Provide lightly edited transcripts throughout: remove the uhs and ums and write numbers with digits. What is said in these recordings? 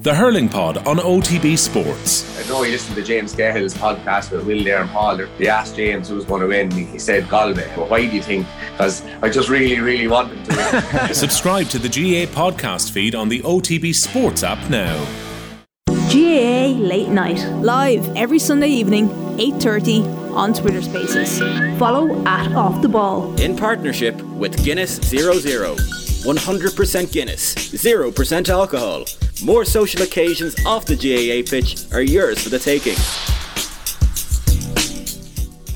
The Hurling Pod on OTB Sports. I know he listened to James Cahill's podcast with Will there and Paul. They asked James who was going to win, and he said Galway. Well, why do you think? Because I just really, really want him to win. Subscribe to the GAA podcast feed on the OTB Sports app now. GAA Late Night. Live every Sunday evening, 8:30 on Twitter Spaces. Follow at Off The Ball. In partnership with Guinness 00. 100% Guinness, 0% alcohol. More social occasions off the GAA pitch are yours for the taking.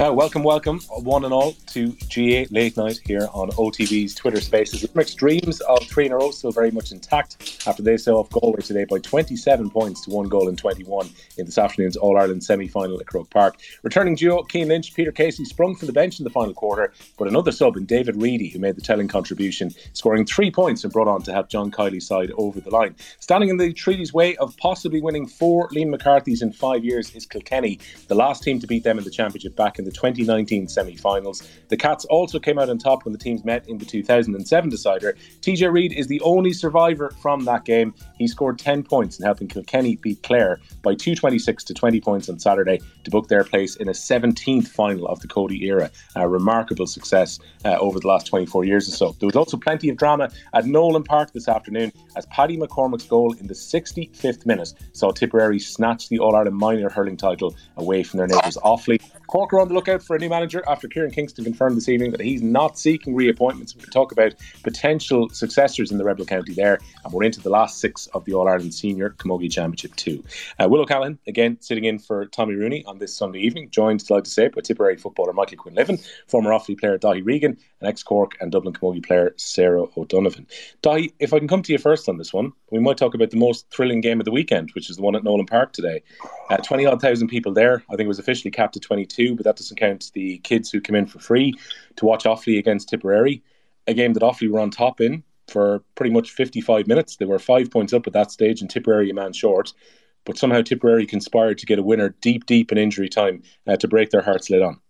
Welcome, one and all, to GAA Late Night here on OTB's Twitter Spaces. Limerick's dreams of 3 in a row still very much intact after they saw off Galway today by 27 points to 1 goal and 21 in this afternoon's All-Ireland semi-final at Croke Park. Returning duo Cian Lynch, Peter Casey sprung from the bench in the final quarter, but another sub in David Reedy, who made the telling contribution, scoring 3 points and brought on to help John Kiley's side over the line. Standing in the treaty's way of possibly winning 4 Liam McCarthy's in 5 years is Kilkenny, the last team to beat them in the championship back in the 2019 semi-finals. The Cats also came out on top when the teams met in the 2007 decider. TJ Reid is the only survivor from that game. He scored 10 points in helping Kilkenny beat Clare by 226 to 20 points on Saturday to book their place in a 17th final of the Cody era. A remarkable success over the last 24 years or so. There was also plenty of drama at Nowlan Park this afternoon as Paddy McCormack's goal in the 65th minute saw Tipperary snatch the All-Ireland minor hurling title away from their neighbours Offaly. Cork are on the lookout for a new manager after Kieran Kingston confirmed this evening that he's not seeking reappointments. We'll talk about potential successors in the Rebel County there, and we're into the last 6 of the All-Ireland Senior Camogie Championship too. Will O'Callaghan, again, sitting in for Tommy Rooney on this Sunday evening, joined, delighted to say, by Tipperary footballer Michael Quinlivan, former Offaly player Daithi Regan, and ex-Cork and Dublin Camogie player Sarah O'Donovan. Daithi, if I can come to you first on this one, we might talk about the most thrilling game of the weekend, which is the one at Nowlan Park today. 20-odd thousand people there. I think it was officially capped at 22. But that doesn't count the kids who come in for free to watch Offaly against Tipperary, a game that Offaly were on top in for pretty much 55 minutes. They were 5 points up at that stage and Tipperary a man short, but somehow Tipperary conspired to get a winner deep in injury time to break their hearts late on.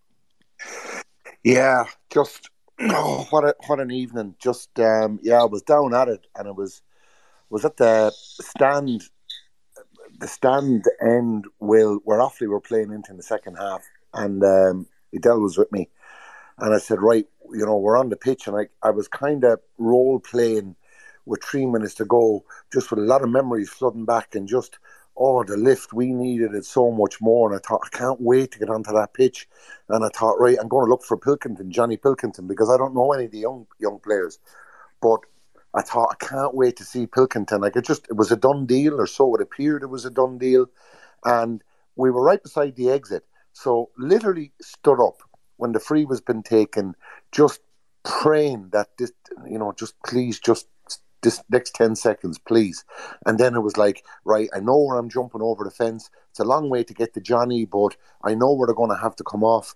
Yeah, just what an evening. Just I was down at it, and it was at the stand end, Will, where Offaly were playing into in the second half. And Adele was with me, and I said, right, you know, we're on the pitch, and I was kind of role playing with 3 minutes to go, just with a lot of memories flooding back, and just the lift, we needed it so much more. And I thought, I can't wait to get onto that pitch. And I thought, right, I'm going to look for Johnny Pilkington, because I don't know any of the young players, but I thought, I can't wait to see Pilkington. It was a done deal, or so it appeared. It was a done deal, and we were right beside the exit. So literally stood up when the free was been taken, just praying that this, you know, just please, just this next 10 seconds, please. And then it was like, right, I know where I'm jumping over the fence. It's a long way to get to Johnny, but I know where they're going to have to come off.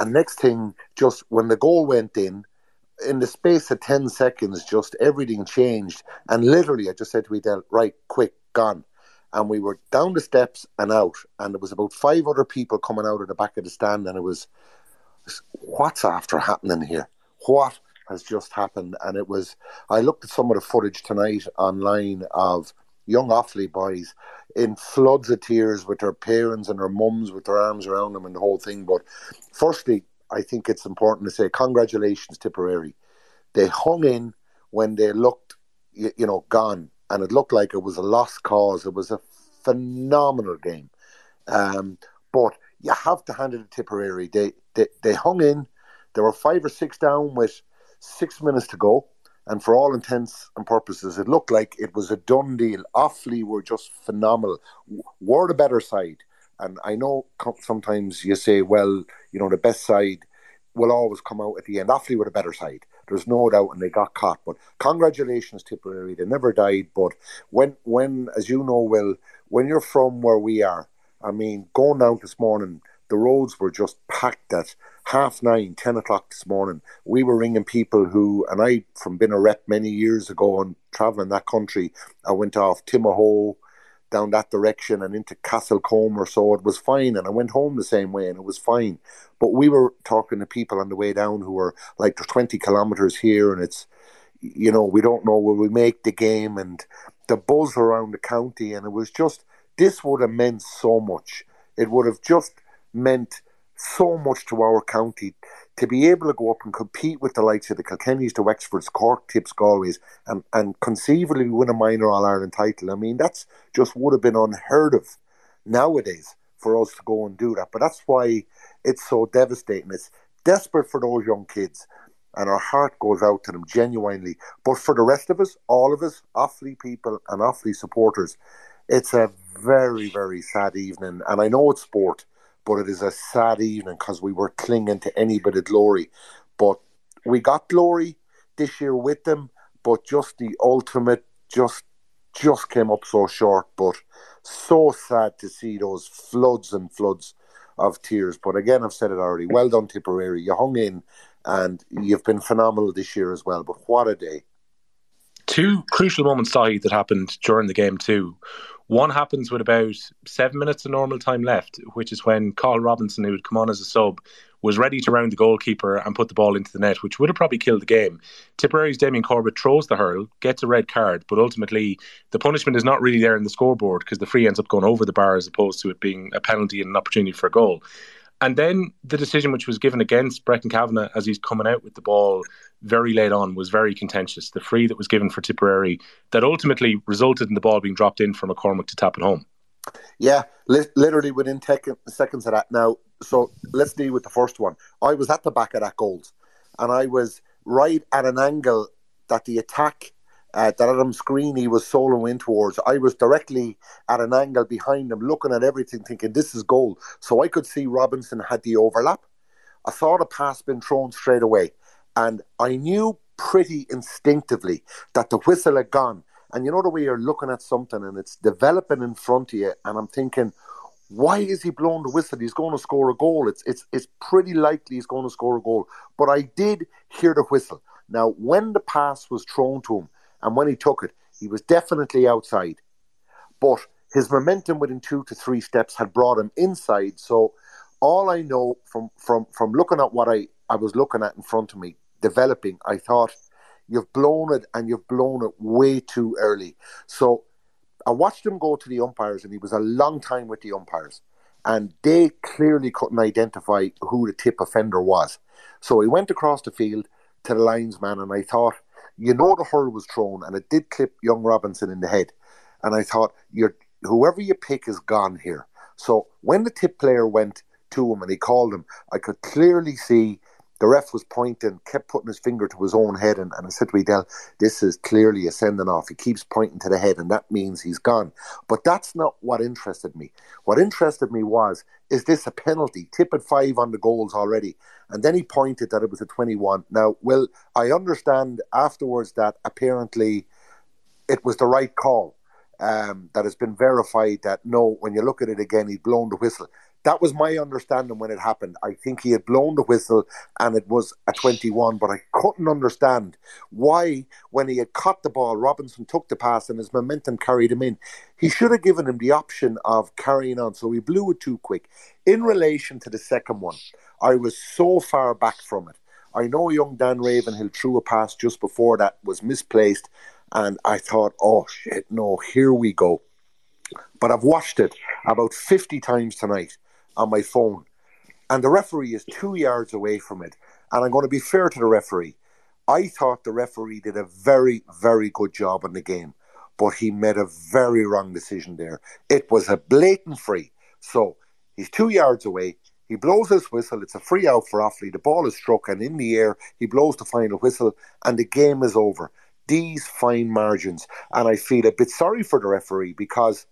And next thing, just when the goal went in the space of 10 seconds, just everything changed. And literally, I just said to Adele, right, quick, gone. And we were down the steps and out, and there was about 5 other people coming out of the back of the stand, and it was, what's after happening here? What has just happened? And it was, I looked at some of the footage tonight online of young Offaly boys in floods of tears with their parents and their mums with their arms around them and the whole thing. But firstly, I think it's important to say congratulations, Tipperary. They hung in when they looked, you know, gone. And it looked like it was a lost cause. It was a phenomenal game. But you have to hand it to Tipperary. They hung in. There were 5 or 6 down with 6 minutes to go. And for all intents and purposes, it looked like it was a done deal. Offaly were just phenomenal. We're the better side. And I know sometimes you say, well, you know, the best side will always come out at the end. Offaly were the better side. There's no doubt, and they got caught. But congratulations, Tipperary. They never died. But when, as you know, Will, when you're from where we are, I mean, going out this morning, the roads were just packed at 9:30, 10 o'clock this morning. We were ringing people who, and I, from being a rep many years ago and travelling that country, I went off Timohoe, down that direction and into Castlecombe or so. It was fine, and I went home the same way, and it was fine. But we were talking to people on the way down who were like, there's 20 kilometres here, and it's, you know, we don't know, will we make the game? And the buzz around the county, and it was just, this would have meant so much. It would have just meant so much to our county to be able to go up and compete with the likes of the Kilkennys, the Wexfords, Cork, Tips, Galways, and conceivably win a minor All-Ireland title. I mean, that's just would have been unheard of nowadays for us to go and do that. But that's why it's so devastating. It's desperate for those young kids, and our heart goes out to them genuinely. But for the rest of us, all of us, Offaly people and Offaly supporters, it's a very, very sad evening. And I know it's sport, but it is a sad evening because we were clinging to any bit of glory. But we got glory this year with them, but just the ultimate just came up so short. But so sad to see those floods and floods of tears. But again, I've said it already, well done Tipperary, you hung in and you've been phenomenal this year as well. But what a day. Two crucial moments, Daithi, that happened during the game too. One happens with about 7 minutes of normal time left, which is when Carl Robinson, who had come on as a sub, was ready to round the goalkeeper and put the ball into the net, which would have probably killed the game. Tipperary's Damien Corbett throws the hurl, gets a red card, but ultimately the punishment is not really there in the scoreboard because the free ends up going over the bar as opposed to it being a penalty and an opportunity for a goal. And then the decision which was given against Brecon Kavanagh as he's coming out with the ball very late on was very contentious. The free that was given for Tipperary that ultimately resulted in the ball being dropped in from McCormick to tap it home. Yeah, literally within seconds of that. Now, so let's deal with the first one. I was at the back of that goals, and I was right at an angle that the attack that Adam Screeny was solo in towards. I was directly at an angle behind him, looking at everything, thinking this is goal. So I could see Robinson had the overlap. I saw the pass been thrown straight away, and I knew pretty instinctively that the whistle had gone. And you know the way you're looking at something and it's developing in front of you, and I'm thinking, why is he blowing the whistle? He's going to score a goal. It's pretty likely he's going to score a goal. But I did hear the whistle. Now, when the pass was thrown to him, and when he took it, he was definitely outside. But his momentum within 2 to 3 steps had brought him inside. So all I know from looking at what I was looking at in front of me, developing, I thought, you've blown it, and you've blown it way too early. So I watched him go to the umpires, and he was a long time with the umpires. And they clearly couldn't identify who the tip offender was. So he went across the field to the linesman, and I thought, you know the hurl was thrown and it did clip young Robinson in the head. And I thought, whoever you pick is gone here. So when the tip player went to him and he called him, I could clearly see the ref was pointing, kept putting his finger to his own head. And I said to Adele, this is clearly a sending off. He keeps pointing to the head and that means he's gone. But that's not what interested me. What interested me was, is this a penalty? Tip at 5 on the goals already. And then he pointed that it was a 21. Now, well, I understand afterwards that apparently it was the right call. That has been verified that, no, when you look at it again, he'd blown the whistle. That was my understanding when it happened. I think he had blown the whistle and it was a 21, but I couldn't understand why, when he had caught the ball, Robinson took the pass and his momentum carried him in. He should have given him the option of carrying on, so he blew it too quick. In relation to the second one, I was so far back from it. I know young Dan Ravenhill threw a pass just before that was misplaced, and I thought, oh shit, no, here we go. But I've watched it about 50 times tonight on my phone, and the referee is 2 yards away from it. And I'm going to be fair to the referee. I thought the referee did a very, very good job in the game, but he made a very wrong decision there. It was a blatant free. So he's 2 yards away. He blows his whistle. It's a free out for Offaly. The ball is struck, and in the air, he blows the final whistle, and the game is over. These fine margins. And I feel a bit sorry for the referee because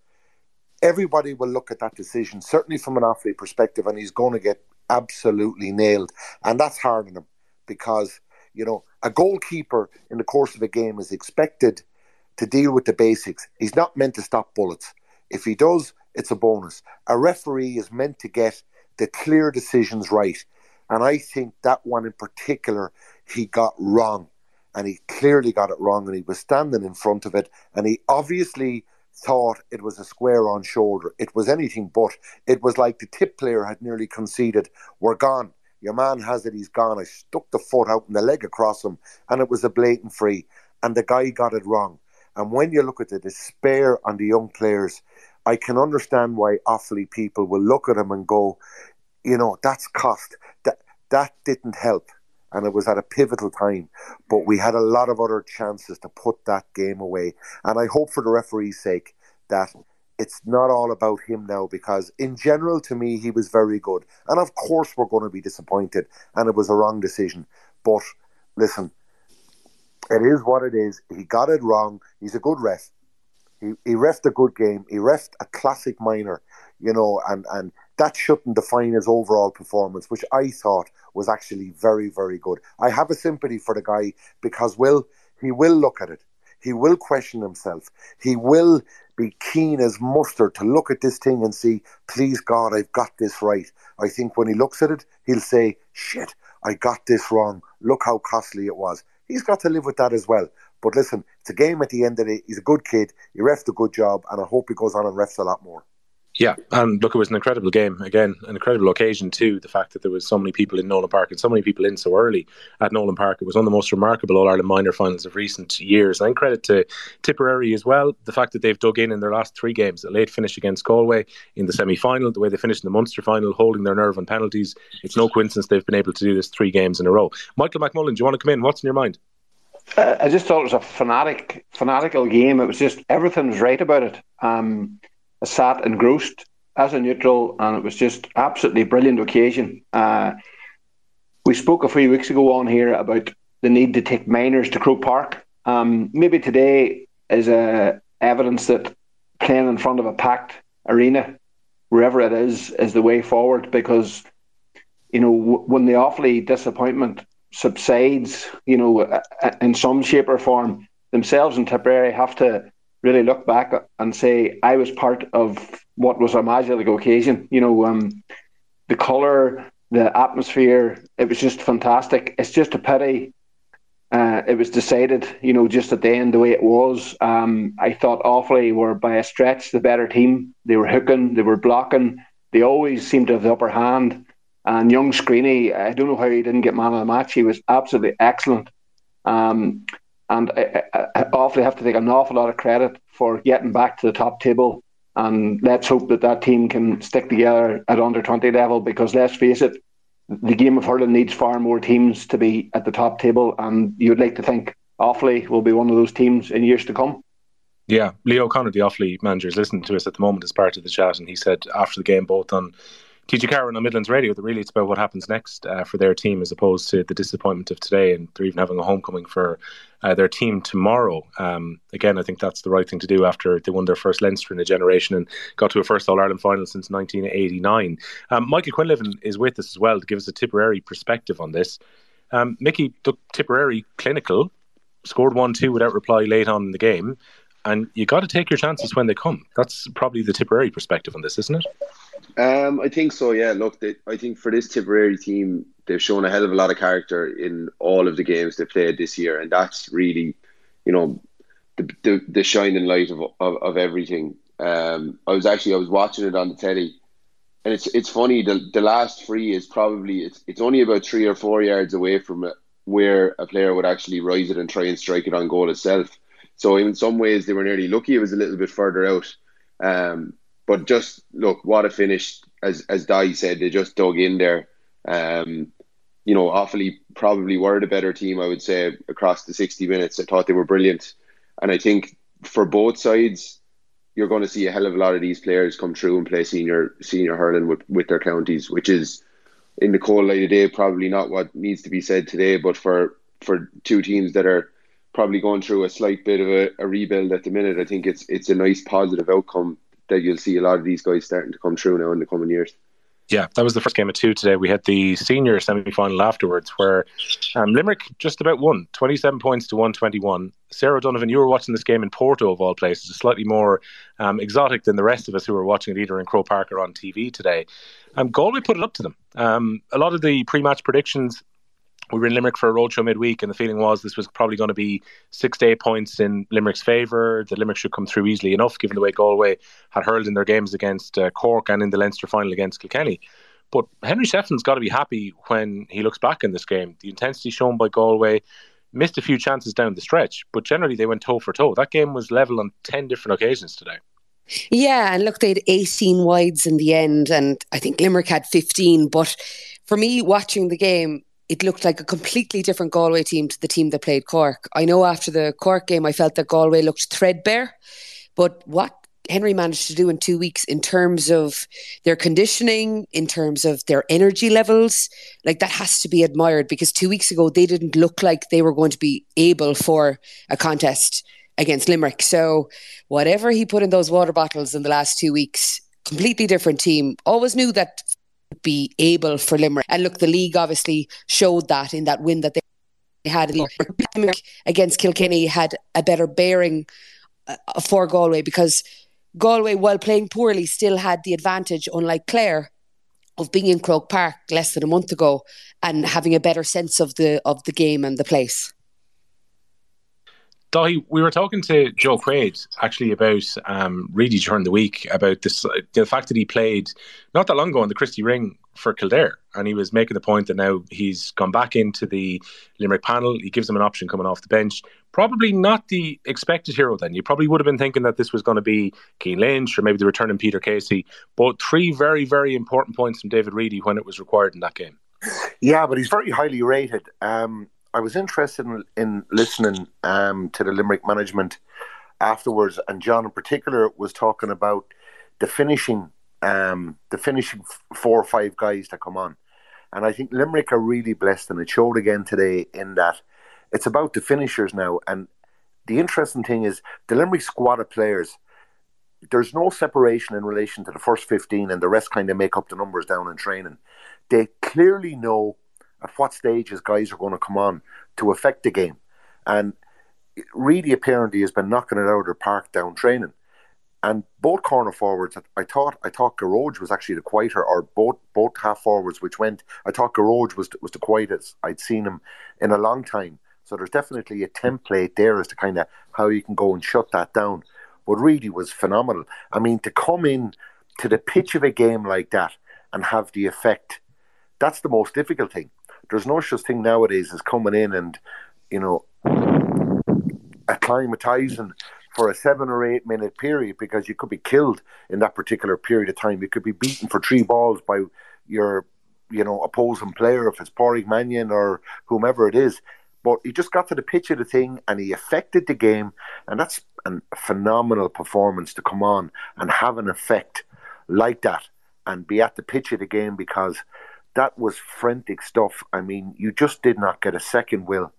everybody will look at that decision, certainly from an Offaly perspective, and he's going to get absolutely nailed. And that's hard on him because, you know, a goalkeeper in the course of a game is expected to deal with the basics. He's not meant to stop bullets. If he does, it's a bonus. A referee is meant to get the clear decisions right. And I think that one in particular, he got wrong. And he clearly got it wrong, and he was standing in front of it, and he obviously thought it was a square on shoulder. It was anything but. It was like the tip player had nearly conceded, we're gone, your man has it, he's gone. I stuck the foot out and the leg across him, and it was a blatant free, and the guy got it wrong. And when you look at the despair on the young players, I can understand why Offaly people will look at them and go, you know, that's cost. That didn't help. And it was at a pivotal time. But we had a lot of other chances to put that game away. And I hope for the referee's sake that it's not all about him now, because in general, to me, he was very good. And of course, we're going to be disappointed. And it was a wrong decision. But listen, it is what it is. He got it wrong. He's a good ref. He refed a good game. He refed a classic minor, you know, and that shouldn't define his overall performance, which I thought was actually very, very good. I have a sympathy for the guy because he will look at it. He will question himself. He will be keen as mustard to look at this thing and see, please God, I've got this right. I think when he looks at it, he'll say, shit, I got this wrong. Look how costly it was. He's got to live with that as well. But listen, it's a game at the end of the day. He's a good kid. He refed a good job, and I hope he goes on and refs a lot more. Yeah, and look, it was an incredible game. Again, an incredible occasion too, the fact that there was so many people in Nowlan Park and so many people in so early at Nowlan Park. It was one of the most remarkable All-Ireland minor finals of recent years. And credit to Tipperary as well, the fact that they've dug in their last three games, a late finish against Galway in the semi-final, the way they finished in the Munster final, holding their nerve on penalties. It's no coincidence they've been able to do this three games in a row. Michael McMullen, do you want to come in? What's in your mind? I just thought it was a fanatical game. It was just, everything was right about it. I sat engrossed as a neutral, and it was just absolutely brilliant occasion. We spoke a few weeks ago on here about the need to take minors to Croke Park. Maybe today is evidence that playing in front of a packed arena, wherever it is the way forward, because, you know, when the Offaly disappointment subsides, you know, in some shape or form, themselves and Tipperary have to really look back and say, I was part of what was a magical occasion. You know, the colour, the atmosphere, it was just fantastic. It's just a pity it was decided, you know, just at the end the way it was. I thought Offaly were by a stretch the better team. They were hooking, they were blocking. They always seemed to have the upper hand. And young Screeny, I don't know how he didn't get man of the match. He was absolutely excellent. And I awfully have to take an awful lot of credit for getting back to the top table. And let's hope that that team can stick together at under-20 level, because let's face it, the game of hurling needs far more teams to be at the top table. And you'd like to think Offaly will be one of those teams in years to come. Yeah, Leo O'Connor, the Offaly manager, is listening to us at the moment as part of the chat. And he said after the game, both on TJ Carron on Midlands Radio, that really it's about what happens next for their team, as opposed to the disappointment of today. And they're even having a homecoming for their team tomorrow. Again, I think that's the right thing to do after they won their first Leinster in a generation and got to a first All-Ireland final since 1989. Michael Quinlivan is with us as well to give us a Tipperary perspective on this. Mickey took Tipperary clinical, scored 1-2 without reply late on in the game. And you got to take your chances when they come. That's probably the Tipperary perspective on this, isn't it? I think so, yeah. Look, I think for this Tipperary team, they've shown a hell of a lot of character in all of the games they played this year, and that's really, you know, the shining light of everything. I was watching it on the telly, and it's funny. The last free is probably it's only about 3 or 4 yards away from where a player would actually rise it and try and strike it on goal itself. So in some ways they were nearly lucky it was a little bit further out. But just, look, what a finish. As Dai said, they just dug in there. You know, Offaly probably were the better team, I would say, across the 60 minutes. I thought they were brilliant. And I think for both sides, you're going to see a hell of a lot of these players come through and play senior hurling with their counties, which is, in the cold light of day, probably not what needs to be said today. But for two teams that are probably going through a slight bit of a rebuild at the minute, I think it's a nice positive outcome that you'll see a lot of these guys starting to come through now in the coming years. Yeah, that was the first game of two today. We had the senior semi-final afterwards, where Limerick just about won, 27 points to 121. Sarah O'Donovan, you were watching this game in Porto, of all places, slightly more exotic than the rest of us who were watching it either in Croke Park or on TV today. Galway put it up to them. A lot of the pre-match predictions, we were in Limerick for a roadshow midweek, and the feeling was this was probably going to be 6 to 8 points in Limerick's favour, that Limerick should come through easily enough, given the way Galway had hurled in their games against Cork and in the Leinster final against Kilkenny. But Henry Sheffin's got to be happy when he looks back in this game. The intensity shown by Galway, missed a few chances down the stretch, but generally they went toe for toe. That game was level on 10 different occasions today. Yeah, and look, they had 18 wides in the end, and I think Limerick had 15. But for me, watching the game, it looked like a completely different Galway team to the team that played Cork. I know after the Cork game, I felt that Galway looked threadbare, but what Henry managed to do in 2 weeks in terms of their conditioning, in terms of their energy levels, like that has to be admired, because 2 weeks ago, they didn't look like they were going to be able for a contest against Limerick. So whatever he put in those water bottles in the last 2 weeks, completely different team. Always knew that be able for Limerick. And look, the league obviously showed that in that win that they had in Limerick against Kilkenny had a better bearing for Galway, because Galway, while playing poorly, still had the advantage, unlike Clare, of being in Croke Park less than a month ago and having a better sense of the game and the place. Daithi, we were talking to Joe Quaid actually about Reedy during the week, about this, the fact that he played not that long ago in the Christie Ring for Kildare, and he was making the point that now he's gone back into the Limerick panel. He gives them an option coming off the bench. Probably not the expected hero then. You probably would have been thinking that this was going to be Cian Lynch or maybe the returning Peter Casey, but three very, very important points from David Reedy when it was required in that game. Yeah, but he's very highly rated. I was interested in listening to the Limerick management afterwards, and John in particular was talking about the finishing four or five guys that come on. And I think Limerick are really blessed, and it showed again today in that it's about the finishers now. And the interesting thing is the Limerick squad of players, there's no separation in relation to the first 15 and the rest kind of make up the numbers down in training. They clearly know at what stages guys are going to come on to affect the game. And Reedy apparently has been knocking it out of the park down training. And both corner forwards, I thought Gearóid was actually the quieter, or both half forwards which went, I thought Gearóid was the quietest I'd seen him in a long time. So there's definitely a template there as to kind of how you can go and shut that down. But Reedy was phenomenal. I mean, to come in to the pitch of a game like that and have the effect, that's the most difficult thing. There's no such thing nowadays as coming in and, you know, acclimatizing for a 7 or 8 minute period, because you could be killed in that particular period of time. You could be beaten for three balls by your, you know, opposing player, if it's Pádraig Mannion or whomever it is. But he just got to the pitch of the thing and he affected the game. And that's a phenomenal performance to come on and have an effect like that and be at the pitch of the game, because that was frantic stuff. I mean, you just did not get a second will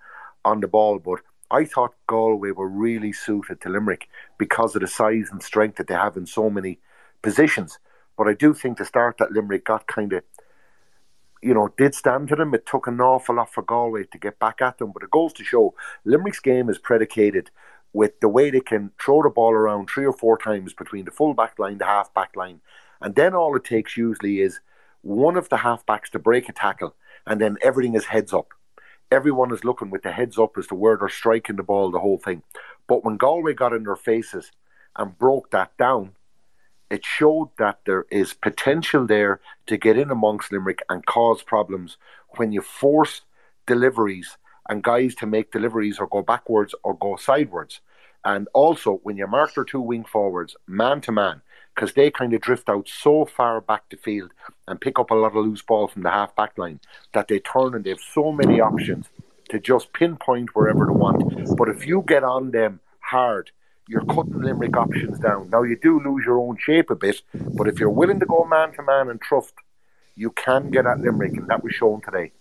on the ball. But I thought Galway were really suited to Limerick because of the size and strength that they have in so many positions. But I do think the start that Limerick got kind of, you know, did stand to them. It took an awful lot for Galway to get back at them. But it goes to show Limerick's game is predicated with the way they can throw the ball around three or four times between the full back line, the half back line. And then all it takes usually is one of the halfbacks to break a tackle, and then everything is heads up. Everyone is looking with the heads up as to where they're striking the ball, the whole thing. But when Galway got in their faces and broke that down, it showed that there is potential there to get in amongst Limerick and cause problems when you force deliveries and guys to make deliveries or go backwards or go sidewards. And also when you mark their two wing forwards man to man, because they kind of drift out so far back to field and pick up a lot of loose ball from the half-back line that they turn and they have so many options to just pinpoint wherever they want. But if you get on them hard, you're cutting Limerick options down. Now, you do lose your own shape a bit, but if you're willing to go man-to-man and trust, you can get at Limerick, and that was shown today.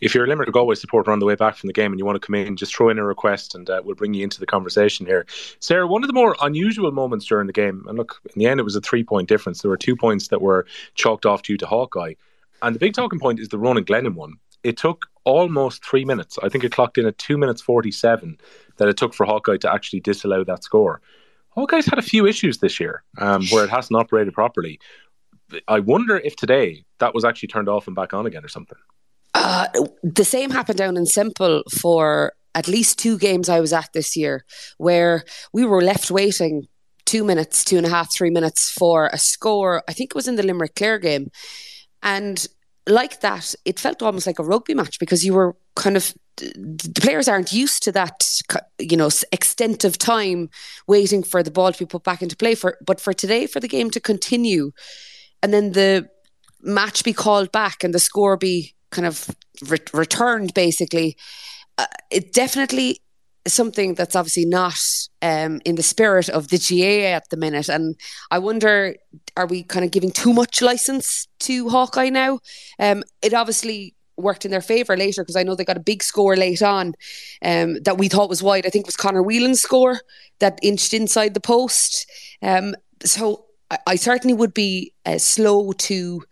If you're a Limerick or Galway supporter on the way back from the game and you want to come in, just throw in a request and we'll bring you into the conversation here. Sarah, one of the more unusual moments during the game, and look, in the end it was a 3-point difference. There were 2 points that were chalked off due to Hawkeye. And the big talking point is the Ronan Glennon one. It took almost 3 minutes. I think it clocked in at 2 minutes 47 that it took for Hawkeye to actually disallow that score. Hawkeye's had a few issues this year where it hasn't operated properly. I wonder if today that was actually turned off and back on again or something. The same happened down in Semple for at least 2 games I was at this year, where we were left waiting 2 minutes, 2.5, 3 minutes for a score. I think it was in the Limerick Clare game. And like that, it felt almost like a rugby match, because you were kind of, the players aren't used to that, you know, extent of time waiting for the ball to be put back into play. But for today, for the game to continue and then the match be called back and the score be kind of returned, basically, it definitely something that's obviously not in the spirit of the GAA at the minute. And I wonder, are we kind of giving too much license to Hawkeye now? It obviously worked in their favour later, because I know they got a big score late on that we thought was wide. I think it was Conor Whelan's score that inched inside the post. So I certainly would be slow to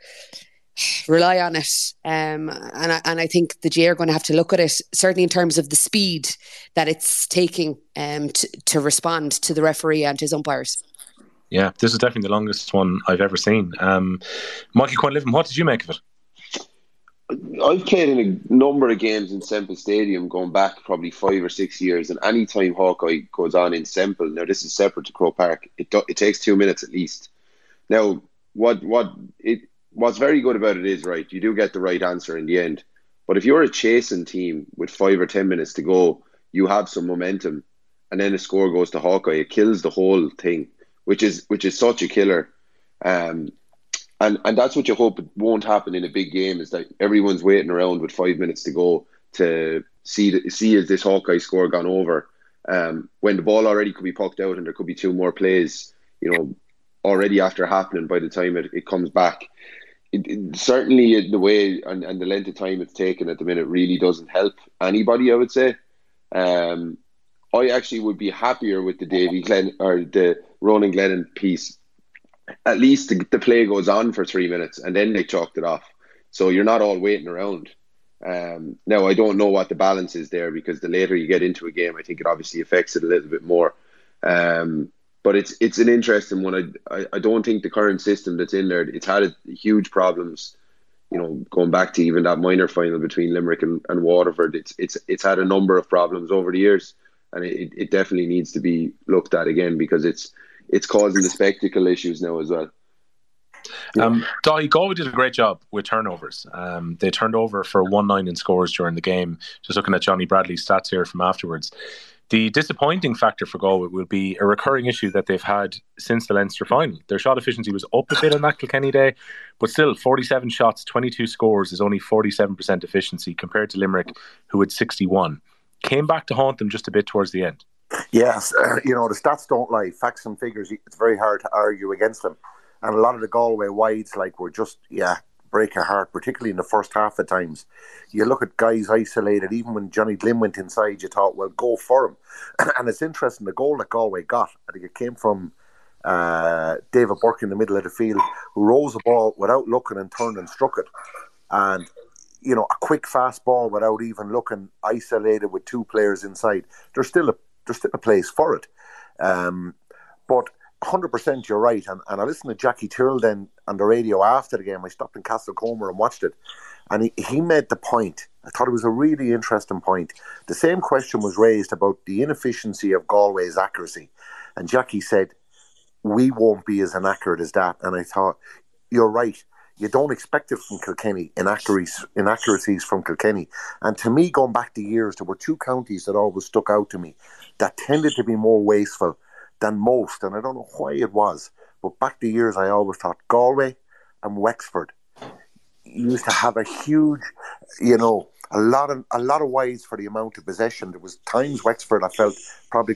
rely on it, and I think the GAA are going to have to look at it, certainly in terms of the speed that it's taking to respond to the referee and his umpires. Yeah, this is definitely the longest one I've ever seen. Michael Quinlivan, what did you make of it? I've played in a number of games in Semple Stadium going back probably 5 or 6 years, and any time Hawkeye goes on in Semple, now this is separate to Croke Park, it takes 2 minutes at least. Now, what's very good about it is, right, you do get the right answer in the end. But if you're a chasing team with 5 or 10 minutes to go, you have some momentum, and then a score goes to Hawkeye, it kills the whole thing, which is such a killer. And that's what you hope won't happen in a big game, is that everyone's waiting around with 5 minutes to go to see is this Hawkeye score gone over, when the ball already could be pucked out and there could be two more plays, you know, already after happening by the time it comes back. It certainly, the way and the length of time it's taken at the minute really doesn't help anybody, I would say. I actually would be happier with the Ronan Glennon piece. At least the play goes on for 3 minutes and then they chalked it off, so you're not all waiting around. Now, I don't know what the balance is there, because the later you get into a game, I think it obviously affects it a little bit more. But it's an interesting one. I don't think the current system that's in there, it's had huge problems, you know, going back to even that minor final between Limerick and Waterford. It's had a number of problems over the years, and it definitely needs to be looked at again, because it's causing the spectacle issues now as well. Galway did a great job with turnovers. They turned over for 1-9 in scores during the game. Just looking at Johnny Bradley's stats here from afterwards. The disappointing factor for Galway will be a recurring issue that they've had since the Leinster final. Their shot efficiency was up a bit on that Kilkenny day, but still 47 shots, 22 scores is only 47% efficiency compared to Limerick, who had 61. Came back to haunt them just a bit towards the end. Yes, you know, the stats don't lie. Facts and figures, it's very hard to argue against them. And a lot of the Galway wides, like, were just, break a heart, particularly in the first half at times. You look at guys isolated, even when Johnny Glynn went inside, you thought, well, go for him. And it's interesting, the goal that Galway got, I think it came from David Burke in the middle of the field, who rose the ball without looking and turned and struck it. And, you know, a quick fast ball without even looking, isolated with two players inside. There's still a place for it. But 100% you're right. And I listened to Jackie Tyrrell then on the radio after the game. I stopped in Castlecomer and watched it. And he made the point. I thought it was a really interesting point. The same question was raised about the inefficiency of Galway's accuracy. And Jackie said, we won't be as inaccurate as that. And I thought, you're right. You don't expect it from Kilkenny, inaccuracies from Kilkenny. And to me, going back to years, there were two counties that always stuck out to me that tended to be more wasteful than most. And I don't know why it was, but back to years, I always thought Galway and Wexford used to have a huge, you know, a lot of wides for the amount of possession. There was times Wexford, I felt, probably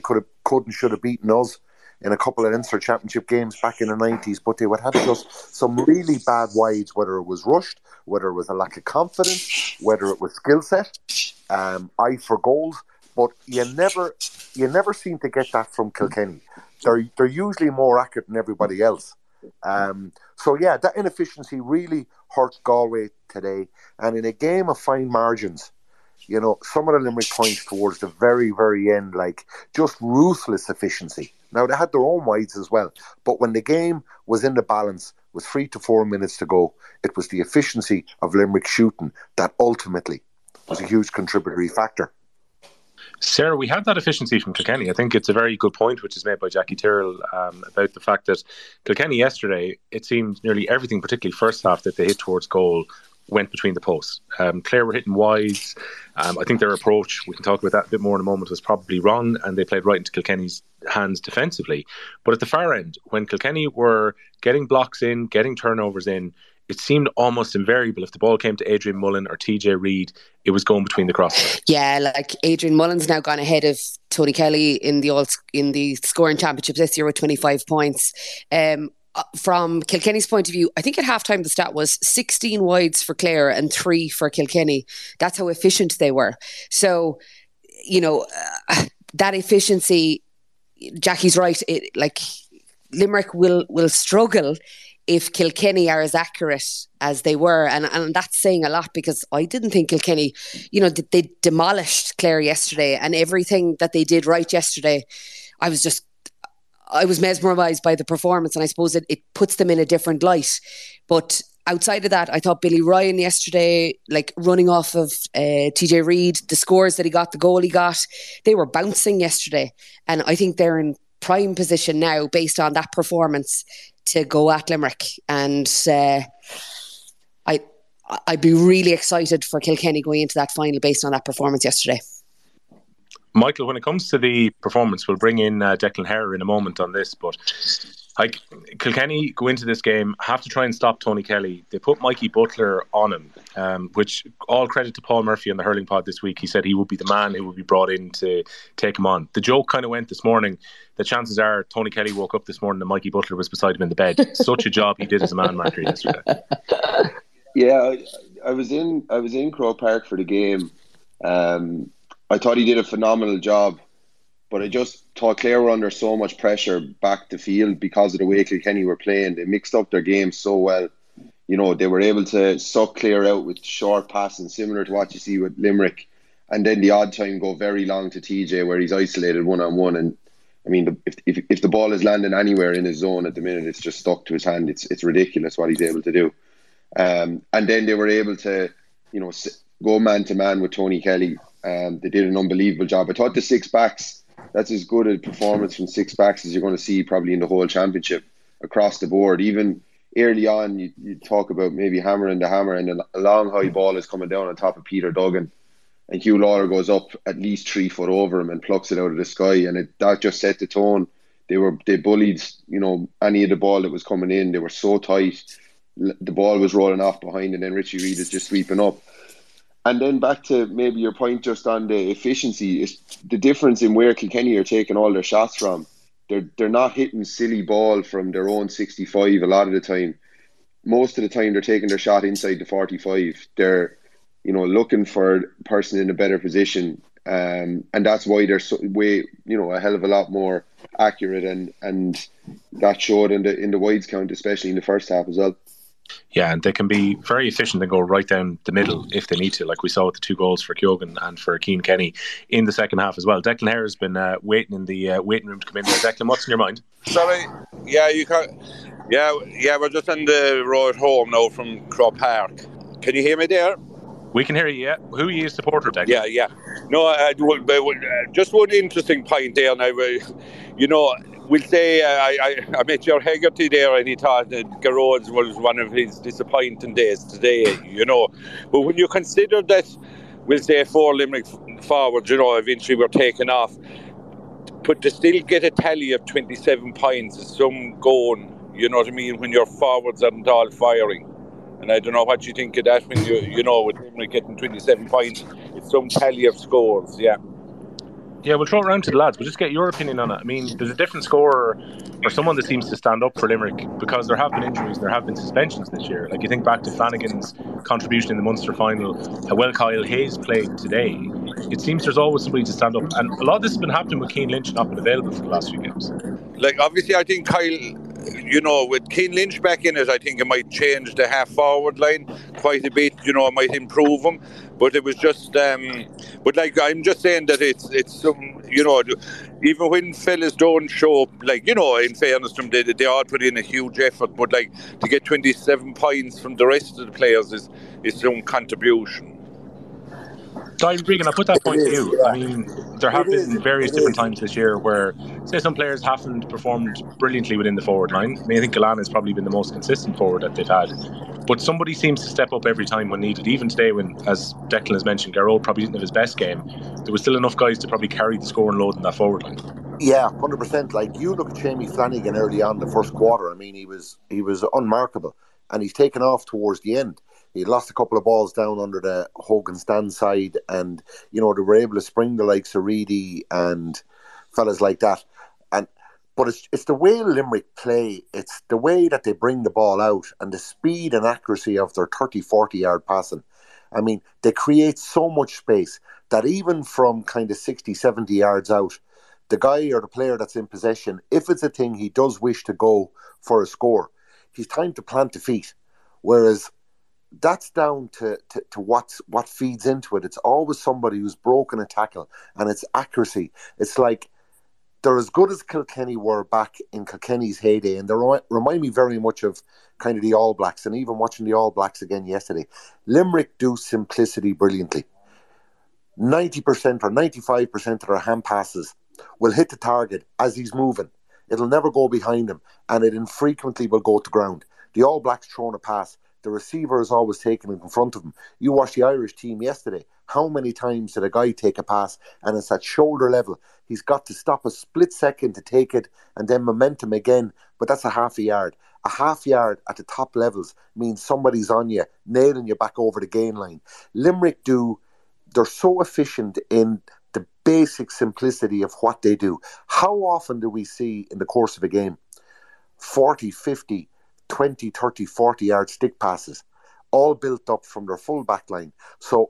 should have beaten us in a couple of Leinster Championship games back in the 90s, but they would have just some really bad wides, whether it was rushed, whether it was a lack of confidence, whether it was skill set, eye for goals. But you never seem to get that from Kilkenny. They're usually more accurate than everybody else. So that inefficiency really hurts Galway today. And in a game of fine margins, you know, some of the Limerick points towards the very, very end, like just ruthless efficiency. Now, they had their own wides as well, but when the game was in the balance with 3 to 4 minutes to go, it was the efficiency of Limerick shooting that ultimately was a huge contributory factor. Sarah, we have that efficiency from Kilkenny. I think it's a very good point which is made by Jackie Tyrrell about the fact that Kilkenny yesterday, it seemed nearly everything, particularly first half, that they hit towards goal went between the posts. Clare were hitting wides. I think their approach, we can talk about that a bit more in a moment, was probably wrong, and they played right into Kilkenny's hands defensively. But at the far end, when Kilkenny were getting blocks in, getting turnovers in, it seemed almost invariable. If the ball came to Adrian Mullen or TJ Reid, it was going between the crosses. Yeah, like Adrian Mullen's now gone ahead of Tony Kelly in the scoring championship this year with 25 points. From Kilkenny's point of view, I think at halftime the stat was 16 wides for Clare and 3 for Kilkenny. That's how efficient they were. So, you know, that efficiency, Jackie's right, it, like Limerick will struggle if Kilkenny are as accurate as they were. And that's saying a lot, because I didn't think Kilkenny, you know, they demolished Clare yesterday, and everything that they did right yesterday, I was mesmerised by the performance, and I suppose it puts them in a different light. But outside of that, I thought Billy Ryan yesterday, like running off of TJ Reid, the scores that he got, the goal he got, they were bouncing yesterday. And I think they're in prime position now, based on that performance, to go at Limerick. And I'd be really excited for Kilkenny going into that final based on that performance yesterday. Michael, when it comes to the performance, we'll bring in Declan Herr in a moment on this, but Kilkenny go into this game, have to try and stop Tony Kelly. They put Mikey Butler on him, which, all credit to Paul Murphy on the Hurling Pod this week, he said he would be the man who would be brought in to take him on. The joke kind of went this morning, the chances are Tony Kelly woke up this morning and Mikey Butler was beside him in the bed. Such a job he did as a man marker yesterday. Yeah, I was in Croke Park for the game. I thought he did a phenomenal job, but I just thought Clare were under so much pressure back the field because of the way Kilkenny were playing. They mixed up their game so well. You know, they were able to suck Clare out with short passing, similar to what you see with Limerick, and then the odd time go very long to TJ where he's isolated one-on-one. And I mean, if the ball is landing anywhere in his zone at the minute, it's just stuck to his hand. It's ridiculous what he's able to do. And then they were able to, you know, go man-to-man with Tony Kelly. They did an unbelievable job. I thought the six backs, that's as good a performance from six backs as you're going to see probably in the whole championship across the board. Even early on, you talk about maybe hammering the hammer, and a long high ball is coming down on top of Peter Duggan, and Hugh Lawler goes up at least 3 foot over him and plucks it out of the sky, and that just set the tone. They bullied, you know, any of the ball that was coming in. They were so tight. The ball was rolling off behind, and then Richie Reid is just sweeping up. And then back to maybe your point just on the efficiency, is the difference in where Kilkenny are taking all their shots from. They're not hitting silly ball from their own 65 a lot of the time. Most of the time they're taking their shot inside the 45. They're, you know, looking for a person in a better position, and that's why they're a hell of a lot more accurate, and that showed in the wides count, especially in the first half as well. Yeah, and they can be very efficient and go right down the middle if they need to, like we saw with the two goals for Keoghan and for Cian Kenny in the second half as well. Declan Herr has been waiting in the waiting room to come in. Declan, what's in your mind? Sorry, yeah, you can't. Yeah, we're just on the road home now from Croke Park. Can you hear me there? We can hear you, yeah. Who are you a supporter, Declan? Yeah. No, just one interesting point there now. You know, we'll say I met your Hegarty there, and he thought that Gearóid was one of his disappointing days today, you know. But when you consider that, we'll say, four Limerick forwards, you know, eventually were taken off, but to still get a tally of 27 points is some going, you know what I mean, when your forwards aren't all firing. And I don't know what you think of that, when you know, with Limerick getting 27 points, it's some tally of scores, yeah. Yeah, we'll throw it around to the lads. We'll just get your opinion on it. I mean, there's a different scorer or someone that seems to stand up for Limerick, because there have been injuries, there have been suspensions this year. Like, you think back to Flanagan's contribution in the Munster final, how well Kyle Hayes played today. It seems there's always somebody to stand up. And a lot of this has been happening with Cian Lynch not been available for the last few games. Like, obviously, I think Kyle, you know, with Cian Lynch back in it, I think it might change the half-forward line quite a bit. You know, it might improve them. But it was just, but like, I'm just saying that it's some, you know, even when fellas don't show up, like, you know, in fairness to them, they all put in a huge effort, but like, to get 27 points from the rest of the players is some contribution. Daithi Regan, I'll put that point to you. Yeah. I mean, there have been various different times this year where, say, some players haven't performed brilliantly within the forward line. I mean, I think Galan has probably been the most consistent forward that they've had. But somebody seems to step up every time when needed. Even today when, as Declan has mentioned, Gearóid probably didn't have his best game, there was still enough guys to probably carry the scoring load in that forward line. Yeah, 100%. Like, you look at Jamie Flanagan early on in the first quarter. I mean, he was unmarkable, and he's taken off towards the end. He lost a couple of balls down under the Hogan stand side, and, you know, they were able to spring the likes of Reedy and fellas like that. But it's the way Limerick play. It's the way that they bring the ball out and the speed and accuracy of their 30, 40-yard passing. I mean, they create so much space that even from kind of 60, 70 yards out, the guy or the player that's in possession, if it's a thing he does wish to go for a score, he's timed to plant the feet. Whereas that's down to what feeds into it. It's always somebody who's broken a tackle, and it's accuracy. It's like, they're as good as Kilkenny were back in Kilkenny's heyday, and they remind me very much of kind of the All Blacks, and even watching the All Blacks again yesterday. Limerick do simplicity brilliantly. 90% or 95% of their hand passes will hit the target as he's moving. It'll never go behind him, and it infrequently will go to ground. The All Blacks throwing a pass, the receiver is always taken in front of him. You watch the Irish team yesterday. How many times did a guy take a pass and it's at shoulder level? He's got to stop a split second to take it and then momentum again. But that's a half a yard. A half yard at the top levels means somebody's on you, nailing you back over the gain line. Limerick do, they're so efficient in the basic simplicity of what they do. How often do we see in the course of a game 40, 50, 20, 30, 40-yard stick passes, all built up from their full back line? So,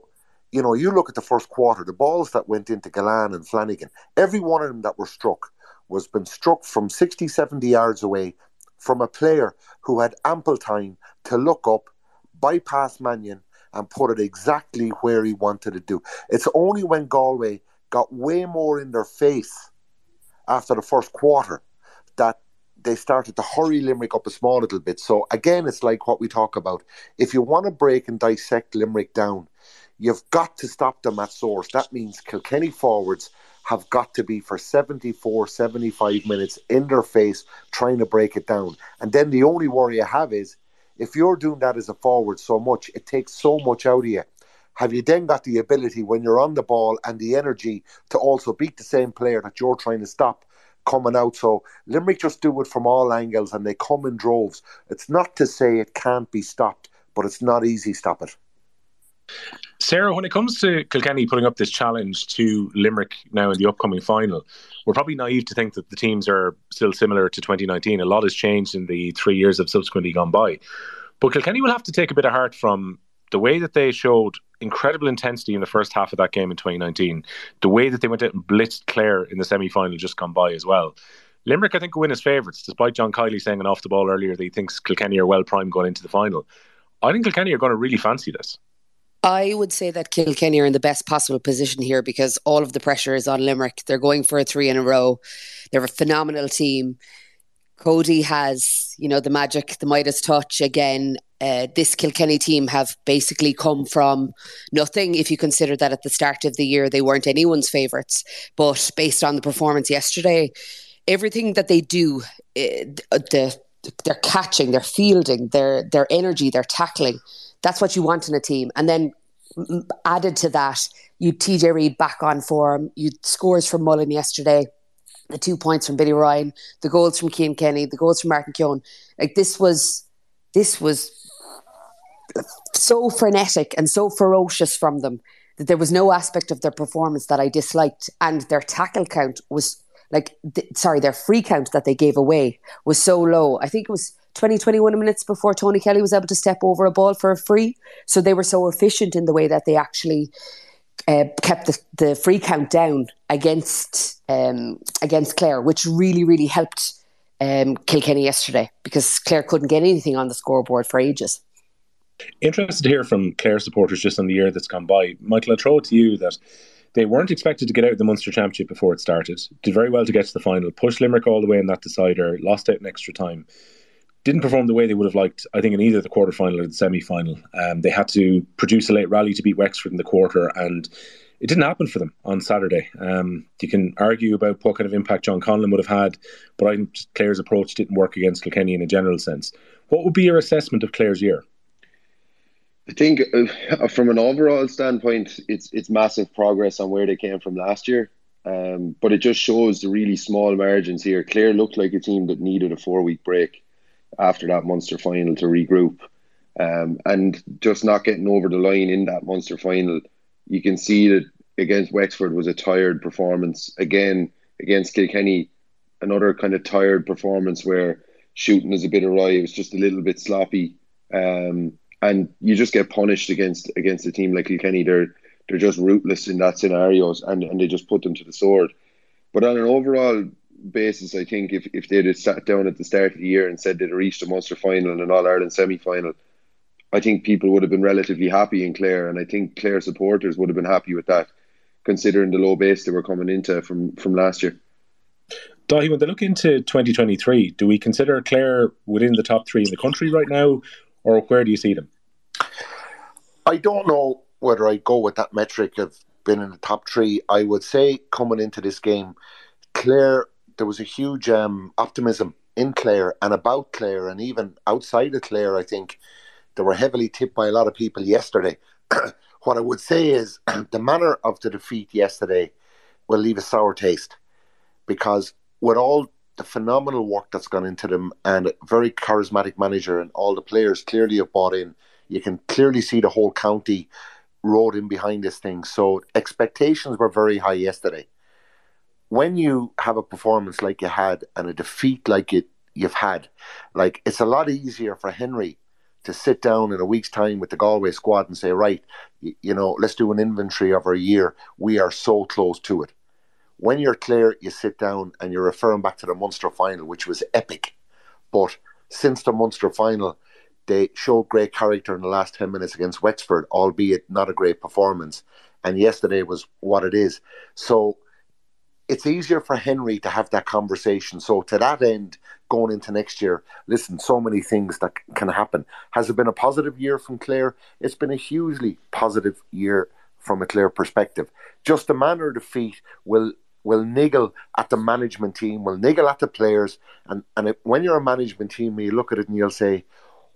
you know, you look at the first quarter, the balls that went into Gallant and Flanagan, every one of them that were struck was been struck from 60, 70 yards away from a player who had ample time to look up, bypass Mannion, and put it exactly where he wanted to do. It's only when Galway got way more in their face after the first quarter that they started to hurry Limerick up a small little bit. So again, it's like what we talk about. If you want to break and dissect Limerick down, you've got to stop them at source. That means Kilkenny forwards have got to be for 74, 75 minutes in their face trying to break it down. And then the only worry I have is, if you're doing that as a forward so much, it takes so much out of you. Have you then got the ability when you're on the ball and the energy to also beat the same player that you're trying to stop coming out? So Limerick just do it from all angles, and they come in droves. It's not to say it can't be stopped, but it's not easy to stop it. Sarah, when it comes to Kilkenny putting up this challenge to Limerick now in the upcoming final, we're probably naive to think that the teams are still similar to 2019. A lot has changed in the 3 years that have subsequently gone by, but Kilkenny will have to take a bit of heart from the way that they showed incredible intensity in the first half of that game in 2019, the way that they went out and blitzed Clare in the semi-final just gone by as well. Limerick, I think, will win as favourites, despite John Kiley saying an off the ball earlier that he thinks Kilkenny are well primed going into the final. I think Kilkenny are going to really fancy this. I would say that Kilkenny are in the best possible position here because all of the pressure is on Limerick. They're going for a 3 in a row. They're a phenomenal team. Cody has, you know, the magic, the Midas touch again. This Kilkenny team have basically come from nothing. If you consider that at the start of the year, they weren't anyone's favourites. But based on the performance yesterday, everything that they do, they're catching, they're fielding, their energy, they're tackling. That's what you want in a team. And then added to that, you TJ Reid back on form, you scores from Mullen yesterday, the 2 points from Billy Ryan, the goals from Cian Kenny, the goals from Martin Keown. Like, this was so frenetic and so ferocious from them that there was no aspect of their performance that I disliked. And their tackle count was like, their free count that they gave away was so low. I think it was 20, 21 minutes before Tony Kelly was able to step over a ball for a free. So they were so efficient in the way that they actually kept the free count down against Clare, which really, really helped Kilkenny yesterday because Clare couldn't get anything on the scoreboard for ages. Interested to hear from Clare supporters just on the year that's gone by. Michael, I'll throw it to you that they weren't expected to get out of the Munster Championship before it started. Did very well to get to the final, pushed Limerick all the way in that decider, lost out in extra time. Didn't perform the way they would have liked, I think, in either the quarterfinal or the semi-final. They had to produce a late rally to beat Wexford in the quarter, and it didn't happen for them on Saturday. You can argue about what kind of impact John Conlon would have had, but I think Clare's approach didn't work against Kilkenny in a general sense. What would be your assessment of Clare's year? I think from an overall standpoint, it's massive progress on where they came from last year. But it just shows the really small margins here. Clare looked like a team that needed a 4-week break after that Munster final to regroup. And just not getting over the line in that Munster final. You can see that against Wexford was a tired performance. Again, against Kilkenny, another kind of tired performance where shooting is a bit awry. It was just a little bit sloppy. And you just get punished against a team like Kilkenny. They're just ruthless in that scenarios, and they just put them to the sword. But on an overall basis, I think if they'd have sat down at the start of the year and said they'd have reached a Munster final and an All-Ireland semi-final, I think people would have been relatively happy in Clare, and I think Clare supporters would have been happy with that, considering the low base they were coming into from last year. Daithi, when they look into 2023, do we consider Clare within the top three in the country right now, or where do you see them? I don't know whether I'd go with that metric of being in the top three. I would say coming into this game, Clare, there was a huge optimism in Clare and about Clare, and even outside of Clare, I think. They were heavily tipped by a lot of people yesterday. What I would say is the manner of the defeat yesterday will leave a sour taste, because with all the phenomenal work that's gone into them and a very charismatic manager and all the players clearly have bought in, you can clearly see the whole county rode in behind this thing. So expectations were very high yesterday. When you have a performance like you had and a defeat like you've had, like, it's a lot easier for Henry to sit down in a week's time with the Galway squad and say, right, let's do an inventory of our year. We are so close to it. When you're Clare, you sit down and you're referring back to the Munster final, which was epic. But since the Munster final, they showed great character in the last 10 minutes against Wexford, albeit not a great performance. And yesterday was what it is. So it's easier for Henry to have that conversation. So to that end, going into next year, listen, so many things that can happen. Has it been a positive year from Clare? It's been a hugely positive year from a Clare perspective. Just the manner of defeat will niggle at the management team, will niggle at the players. And when you're a management team, you look at it and you'll say,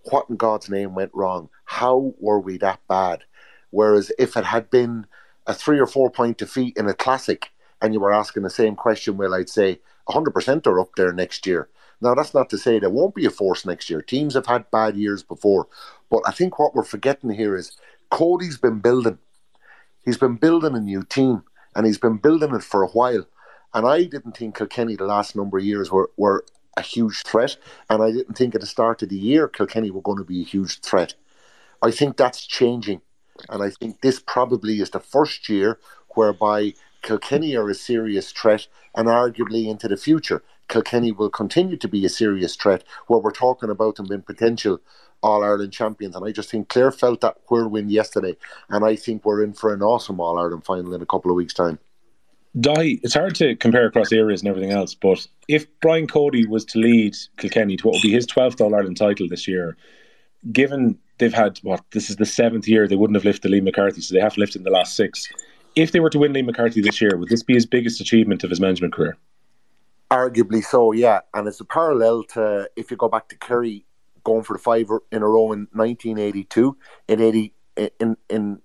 what in God's name went wrong? How were we that bad? Whereas if it had been a 3 or 4 point defeat in a classic, and you were asking the same question, well, I'd say 100% are up there next year. Now, that's not to say there won't be a force next year. Teams have had bad years before. But I think what we're forgetting here is Cody's been building. He's been building a new team, and he's been building it for a while. And I didn't think Kilkenny the last number of years were a huge threat, and I didn't think at the start of the year Kilkenny were going to be a huge threat. I think that's changing. And I think this probably is the first year whereby Kilkenny are a serious threat, and arguably into the future, Kilkenny will continue to be a serious threat, where we're talking about them being potential All-Ireland champions. And I just think Clare felt that whirlwind yesterday, and I think we're in for an awesome All-Ireland final in a couple of weeks' time. Daithi, it's hard to compare across areas and everything else, but if Brian Cody was to lead Kilkenny to what would be his 12th All-Ireland title this year, given they've had, this is the 7th year, they wouldn't have lifted Liam McCarthy, so they have lifted in the last 6. If they were to win Liam McCarthy this year, would this be his biggest achievement of his management career? Arguably so, yeah. And it's a parallel to, if you go back to Kerry going for the 5 in a row in 1982. In 82,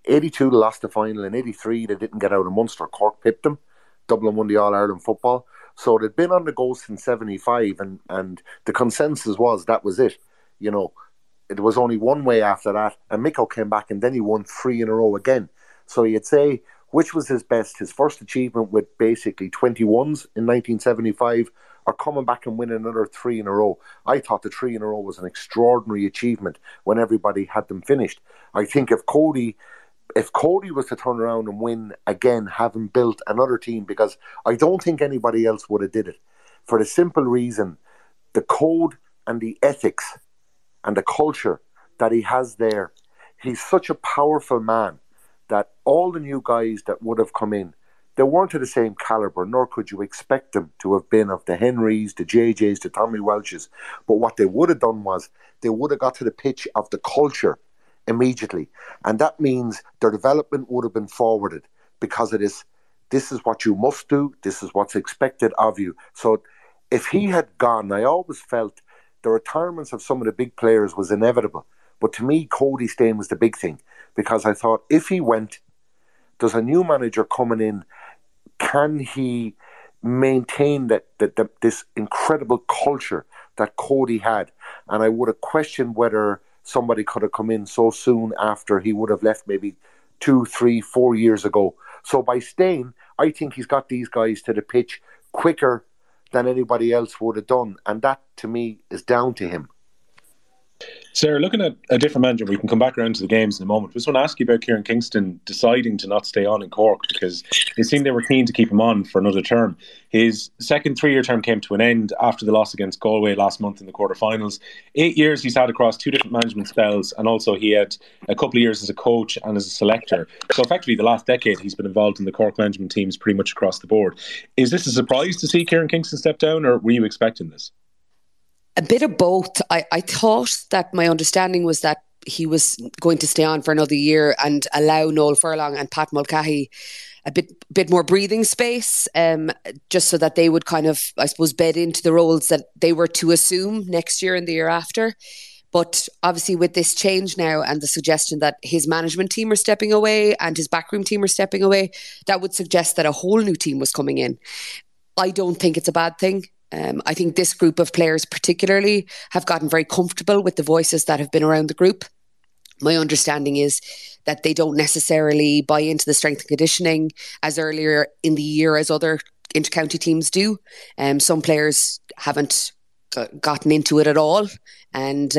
they lost the final. In 83, they didn't get out of Munster. Cork pipped them. Dublin won the All-Ireland football. So they'd been on the go since 75, and the consensus was that was it. It was only one way after that. And Mikko came back, and then he won 3 in a row again. So you'd say, which was his best? His first achievement with basically 21s in 1975, or coming back and winning another 3 in a row? I thought the 3 in a row was an extraordinary achievement when everybody had them finished. I think if Cody was to turn around and win again, having built another team, because I don't think anybody else would have did it, for the simple reason, the code and the ethics and the culture that he has there. He's such a powerful man that all the new guys that would have come in, they weren't of the same calibre, nor could you expect them to have been, of the Henrys, the JJs, the Tommy Welches. But what they would have done was they would have got to the pitch of the culture immediately. And that means their development would have been forwarded, because it is, this is what you must do, this is what's expected of you. So if he had gone, I always felt the retirements of some of the big players was inevitable. But to me, Cody staying was the big thing, because I thought if he went, there's a new manager coming in. Can he maintain that this incredible culture that Cody had? And I would have questioned whether somebody could have come in so soon after he would have left, maybe 2, 3, 4 years ago. So by staying, I think he's got these guys to the pitch quicker than anybody else would have done. And that, to me, is down to him. Sarah, looking at a different manager, we can come back around to the games in a moment. I just want to ask you about Kieran Kingston deciding to not stay on in Cork, because it seemed they were keen to keep him on for another term. His second 3-year term came to an end after the loss against Galway last month in the quarterfinals. 8 years he's had across 2 different management spells, and also he had a couple of years as a coach and as a selector. So effectively the last decade he's been involved in the Cork management teams pretty much across the board. Is this a surprise to see Kieran Kingston step down, or were you expecting this? A bit of both. I thought that my understanding was that he was going to stay on for another year and allow Noel Furlong and Pat Mulcahy a bit more breathing space, just so that they would kind of, I suppose, bed into the roles that they were to assume next year and the year after. But obviously with this change now and the suggestion that his management team are stepping away and his backroom team are stepping away, that would suggest that a whole new team was coming in. I don't think it's a bad thing. I think this group of players particularly have gotten very comfortable with the voices that have been around the group. My understanding is that they don't necessarily buy into the strength and conditioning as earlier in the year as other inter-county teams do. Some players haven't gotten into it at all. And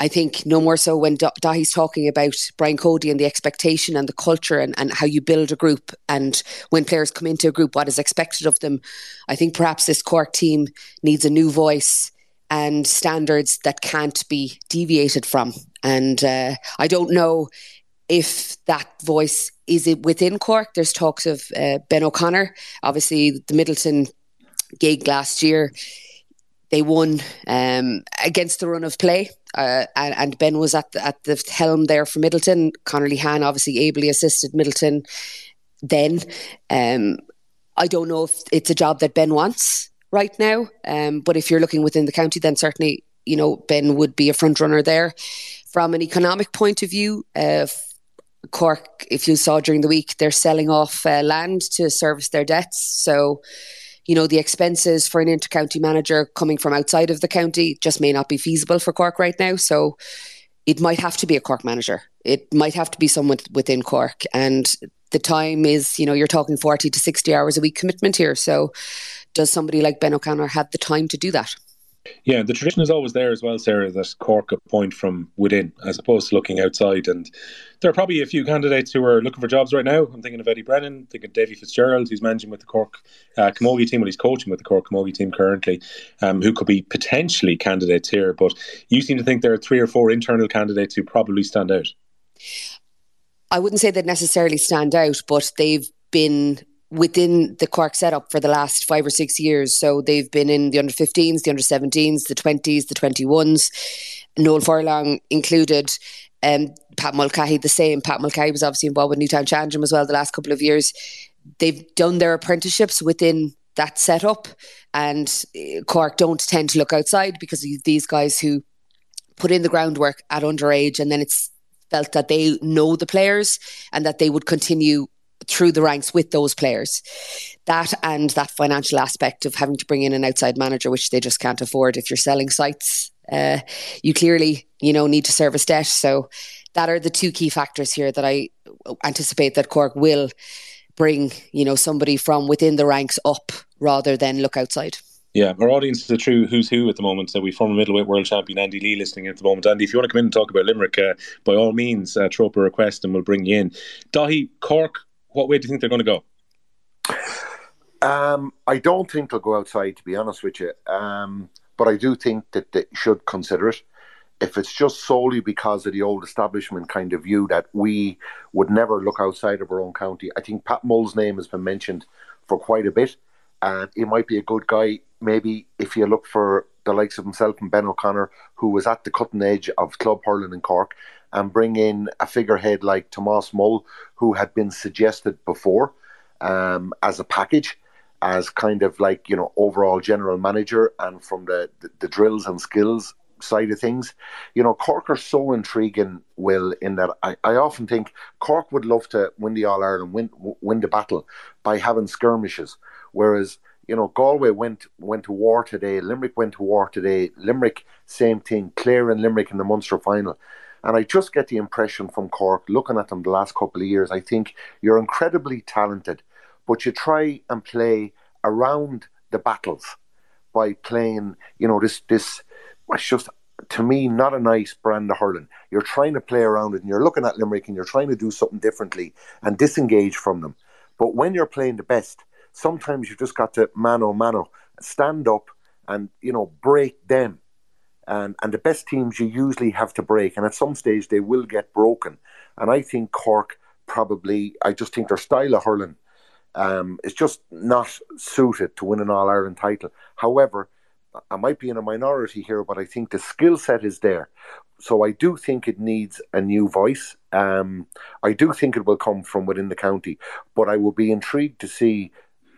I think no more so when Dahi's talking about Brian Cody and the expectation and the culture and how you build a group, and when players come into a group, what is expected of them. I think perhaps this Cork team needs a new voice and standards that can't be deviated from. And I don't know if that voice is it within Cork. There's talks of Ben O'Connor, obviously the Middleton gig last year. They won against the run of play, and Ben was at the helm there for Middleton. Conor Hahn obviously ably assisted Middleton then. I don't know if it's a job that Ben wants right now, but if you're looking within the county, then certainly, you know, Ben would be a front runner there. From an economic point of view, Cork, if you saw during the week, they're selling off land to service their debts. So, you know, the expenses for an inter-county manager coming from outside of the county just may not be feasible for Cork right now. So it might have to be a Cork manager. It might have to be someone within Cork. And the time is, you know, you're talking 40 to 60 hours a week commitment here. So does somebody like Ben O'Connor have the time to do that? Yeah, the tradition is always there as well, Sarah, that Cork appoint from within as opposed to looking outside. And there are probably a few candidates who are looking for jobs right now. I'm thinking of Eddie Brennan, thinking of Davy Fitzgerald, who's managing with the Cork Camogie team, well, he's coaching with the Cork Camogie team currently, who could be potentially candidates here. But you seem to think there are 3 or 4 internal candidates who probably stand out. I wouldn't say they'd necessarily stand out, but they've been within the Cork setup for the last 5 or 6 years. So they've been in the under-15s, the under-17s, the 20s, the 21s, Noel Furlong included, Pat Mulcahy the same. Pat Mulcahy was obviously involved with Newtown Chandram as well the last couple of years. They've done their apprenticeships within that setup, and Cork don't tend to look outside because of these guys who put in the groundwork at underage, and then it's felt that they know the players and that they would continue through the ranks with those players. That and that financial aspect of having to bring in an outside manager, which they just can't afford. If you're selling sites, you clearly, you know, need to service debt. So that are the 2 key factors here that I anticipate that Cork will bring, you know, somebody from within the ranks up rather than look outside. Yeah, our audience is a true who's who at the moment. So we former middleweight world champion Andy Lee listening at the moment. Andy, if you want to come in and talk about Limerick, by all means, throw up a request and we'll bring you in. Daithi, Cork, what way do you think they're going to go? I don't think they'll go outside, to be honest with you. But I do think that they should consider it. If it's just solely because of the old establishment kind of view that we would never look outside of our own county, I think Pat Mull's name has been mentioned for quite a bit. And he might be a good guy, maybe, if you look for the likes of himself and Ben O'Connor, who was at the cutting edge of club hurling in Cork, and bring in a figurehead like Tomás Mull, who had been suggested before as a package, as kind of like, you know, overall general manager, and from the drills and skills side of things, you know, Cork are so intriguing, Will, in that I often think Cork would love to win the All-Ireland, win the battle by having skirmishes, whereas, you know, Galway went to war today, Limerick went to war today, Limerick, same thing, Clare and Limerick in the Munster final. And I just get the impression from Cork, looking at them the last couple of years, I think you're incredibly talented, but you try and play around the battles by playing, you know, this it's just, to me, not a nice brand of hurling. You're trying to play around it and you're looking at Limerick and you're trying to do something differently and disengage from them. But when you're playing the best, sometimes you've just got to mano-mano, stand up and, you know, break them. And the best teams you usually have to break, and at some stage they will get broken. And I think Cork probably, I just think their style of hurling is just not suited to win an All-Ireland title. However, I might be in a minority here, but I think the skill set is there. So I do think it needs a new voice. I do think it will come from within the county, but I will be intrigued to see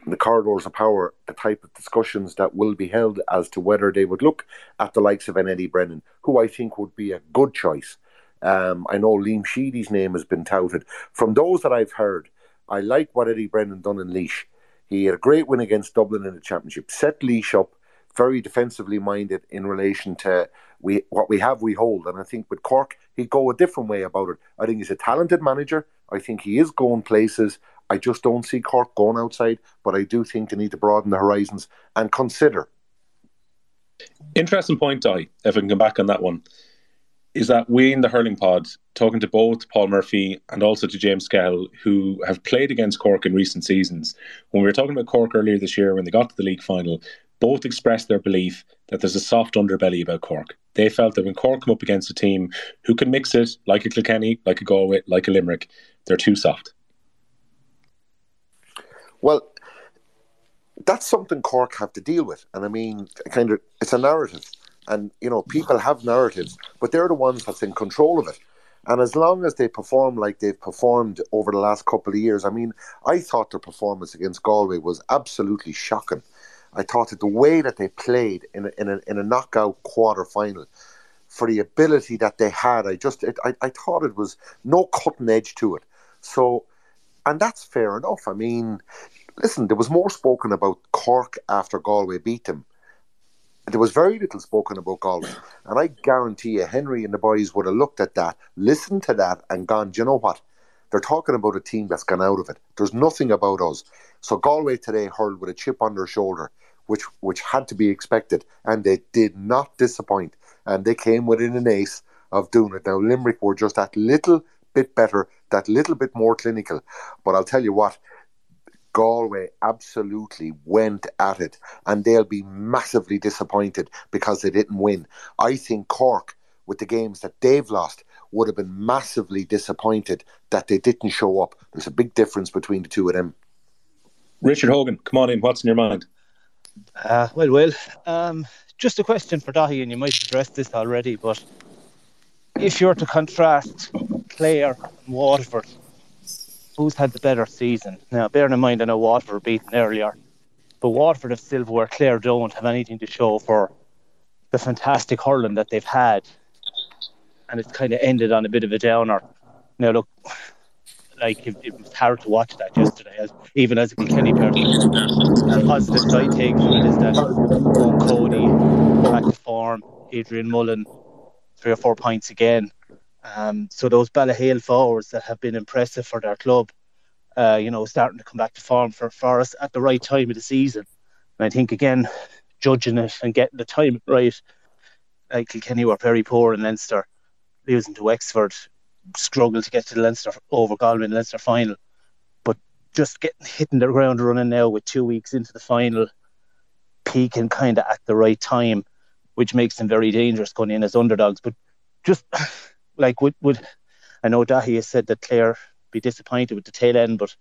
the corridors of power, the type of discussions that will be held as to whether they would look at the likes of an Eddie Brennan, who I think would be a good choice. I know Liam Sheedy's name has been touted. From those that I've heard, I like what Eddie Brennan done in Leash. He had a great win against Dublin in the Championship, set Leash up, very defensively minded in relation to what we have, we hold. And I think with Cork, he'd go a different way about it. I think he's a talented manager. I think he is going places. I just don't see Cork going outside, but I do think they need to broaden the horizons and consider. Interesting point, Dai, if I can come back on that one, is that we in the Hurling Pod, talking to both Paul Murphy and also to James Scahill, who have played against Cork in recent seasons, when we were talking about Cork earlier this year when they got to the league final, both expressed their belief that there's a soft underbelly about Cork. They felt that when Cork come up against a team who can mix it, like a Kilkenny, like a Galway, like a Limerick, they're too soft. Well, that's something Cork have to deal with. And I mean, kind of, it's a narrative. And, you know, people have narratives, but they're the ones that's in control of it. And as long as they perform like they've performed over the last couple of years, I mean, I thought their performance against Galway was absolutely shocking. I thought that the way that they played in a knockout quarter-final, for the ability that they had, I thought it was no cutting edge to it. So, and that's fair enough. I mean, listen, there was more spoken about Cork after Galway beat them. There was very little spoken about Galway. And I guarantee you, Henry and the boys would have looked at that, listened to that and gone, do you know what? They're talking about a team that's gone out of it. There's nothing about us. So Galway today hurled with a chip on their shoulder, which had to be expected. And they did not disappoint. And they came within an ace of doing it. Now, Limerick were just that little bit better, that little bit more clinical. But I'll tell you what, Galway absolutely went at it, and they'll be massively disappointed because they didn't win. I think Cork, with the games that they've lost, would have been massively disappointed that they didn't show up. There's a big difference between the two of them. Richard Hogan, come on in. What's in your mind? Just a question for Daithi, and you might have addressed this already, but if you're to contrast Clare and Waterford, who's had the better season? Now, bearing in mind, I know Waterford were beaten earlier, but Waterford have silver where Clare don't have anything to show for the fantastic hurling that they've had. And it's kind of ended on a bit of a downer. Now, look, like, it was hard to watch that yesterday, even as a Kilkenny person. The positive side take from it is that Brian Cody, back to form, Adrian Mullen, 3 or 4 points again. So those Ballyhale forwards that have been impressive for their club, you know, starting to come back to form for us at the right time of the season. And I think, again, judging it and getting the time right, like Kilkenny were very poor in Leinster, losing to Wexford, struggled to get to the Leinster over Galway in the Leinster final. But just hitting the ground running now with 2 weeks into the final, peaking kind of at the right time, which makes them very dangerous going in as underdogs. But just... like, would I know Daithi has said that Clare be disappointed with the tail end, but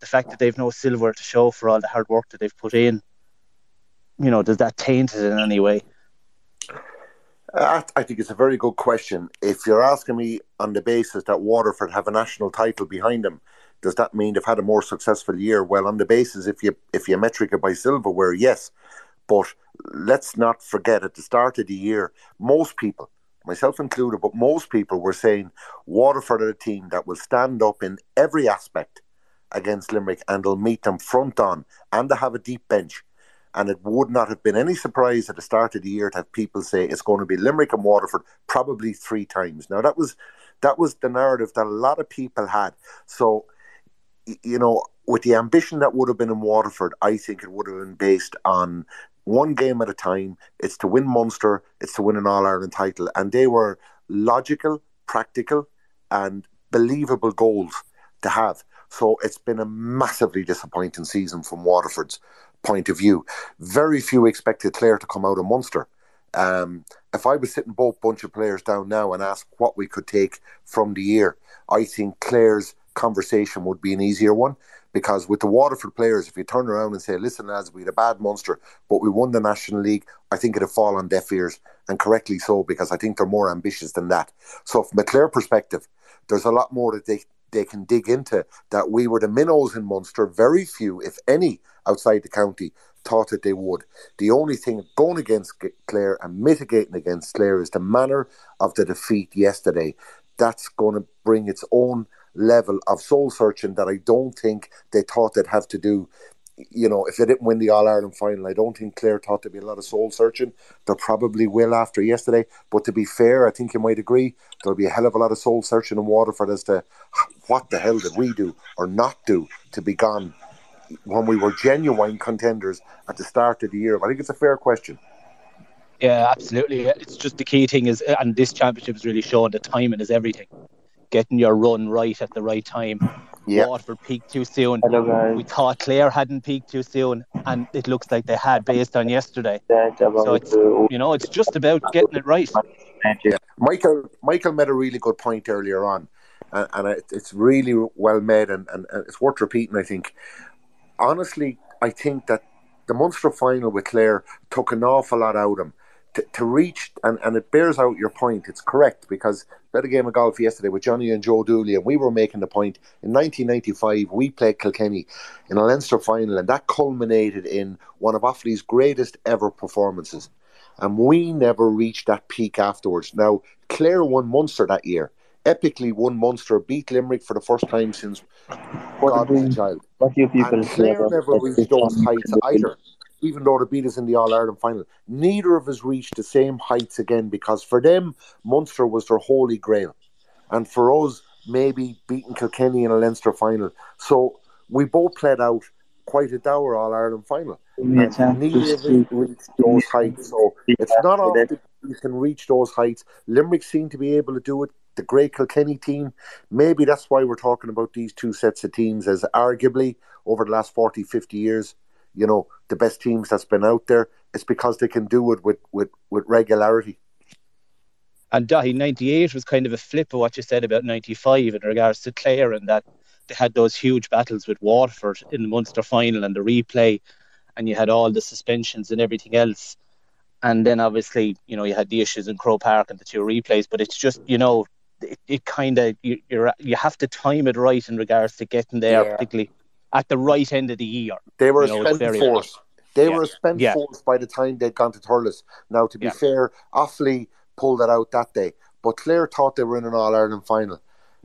the fact that they've no silver to show for all the hard work that they've put in, you know, does that taint it in any way? I think it's a very good question. If you're asking me on the basis that Waterford have a national title behind them, does that mean they've had a more successful year? Well, on the basis, if you metric it by silverware, yes. But let's not forget, at the start of the year, most people, myself included, but most people were saying Waterford are a team that will stand up in every aspect against Limerick, and they'll meet them front on, and they have a deep bench. And it would not have been any surprise at the start of the year to have people say it's going to be Limerick and Waterford probably three times. Now, that was the narrative that a lot of people had. So, you know, with the ambition that would have been in Waterford, I think it would have been based on one game at a time. It's to win Munster, it's to win an All-Ireland title. And they were logical, practical and believable goals to have. So it's been a massively disappointing season from Waterford's point of view. Very few expected Clare to come out of Munster. If I was sitting both bunch of players down now and asked what we could take from the year, I think Clare's conversation would be an easier one, because with the Waterford players, if you turn around and say, listen lads, we had a bad Munster but we won the National League, I think it'd fall on deaf ears, and correctly so, because I think they're more ambitious than that. So from a Clare perspective, there's a lot more that they can dig into, that we were the minnows in Munster. Very few, if any, outside the county thought that they would. The only thing going against Clare and mitigating against Clare is the manner of the defeat yesterday. That's going to bring its own level of soul-searching that I don't think they thought they'd have to do. You know, if they didn't win the All-Ireland final, I don't think Clare thought there'd be a lot of soul-searching. There probably will after yesterday. But to be fair, I think you might agree, there'll be a hell of a lot of soul-searching in Waterford as to what the hell did we do or not do to be gone when we were genuine contenders at the start of the year. But I think it's a fair question. Yeah, absolutely. It's just the key thing is, and this championship has really shown that timing is everything. Getting your run right at the right time. Yeah. Waterford peaked too soon. We thought Clare hadn't peaked too soon, and it looks like they had based on yesterday. So it's, you know, it's just about getting it right. Yeah. Michael made a really good point earlier on, and it's really well made, and it's worth repeating, I think. Honestly, I think that the Munster final with Clare took an awful lot out of them. To reach, and it bears out your point, it's correct, because I played a game of golf yesterday with Johnny and Joe Dooley, and we were making the point, in 1995 we played Kilkenny in a Leinster final, and that culminated in one of Offaly's greatest ever performances, and we never reached that peak afterwards. Now Clare won Munster that year, epically won Munster, beat Limerick for the first time since God was a child, and Clare never reached those heights either, even though they beat us in the All-Ireland final. Neither of us reached the same heights again, because for them, Munster was their holy grail. And for us, maybe beating Kilkenny in a Leinster final. So we both played out quite a dour All-Ireland final. And neither of us reached those heights. So it's not often you can reach those heights. Limerick seem to be able to do it. The great Kilkenny team, maybe that's why we're talking about these two sets of teams as arguably, over the last 40, 50 years, you know, the best teams that's been out there. It's because they can do it with regularity. And Daithi, 98 was kind of a flip of what you said about 95 in regards to Clare, and that they had those huge battles with Waterford in the Munster final and the replay, and you had all the suspensions and everything else. And then obviously, you know, you had the issues in Croke Park and the two replays, but it's just, you know, it kind of, you have to time it right in regards to getting there, particularly at the right end of the year. They were a spent force. They were a spent force by the time they'd gone to Thurles. Now, to be fair, Offaly pulled that out that day. But Clare thought they were in an All-Ireland final.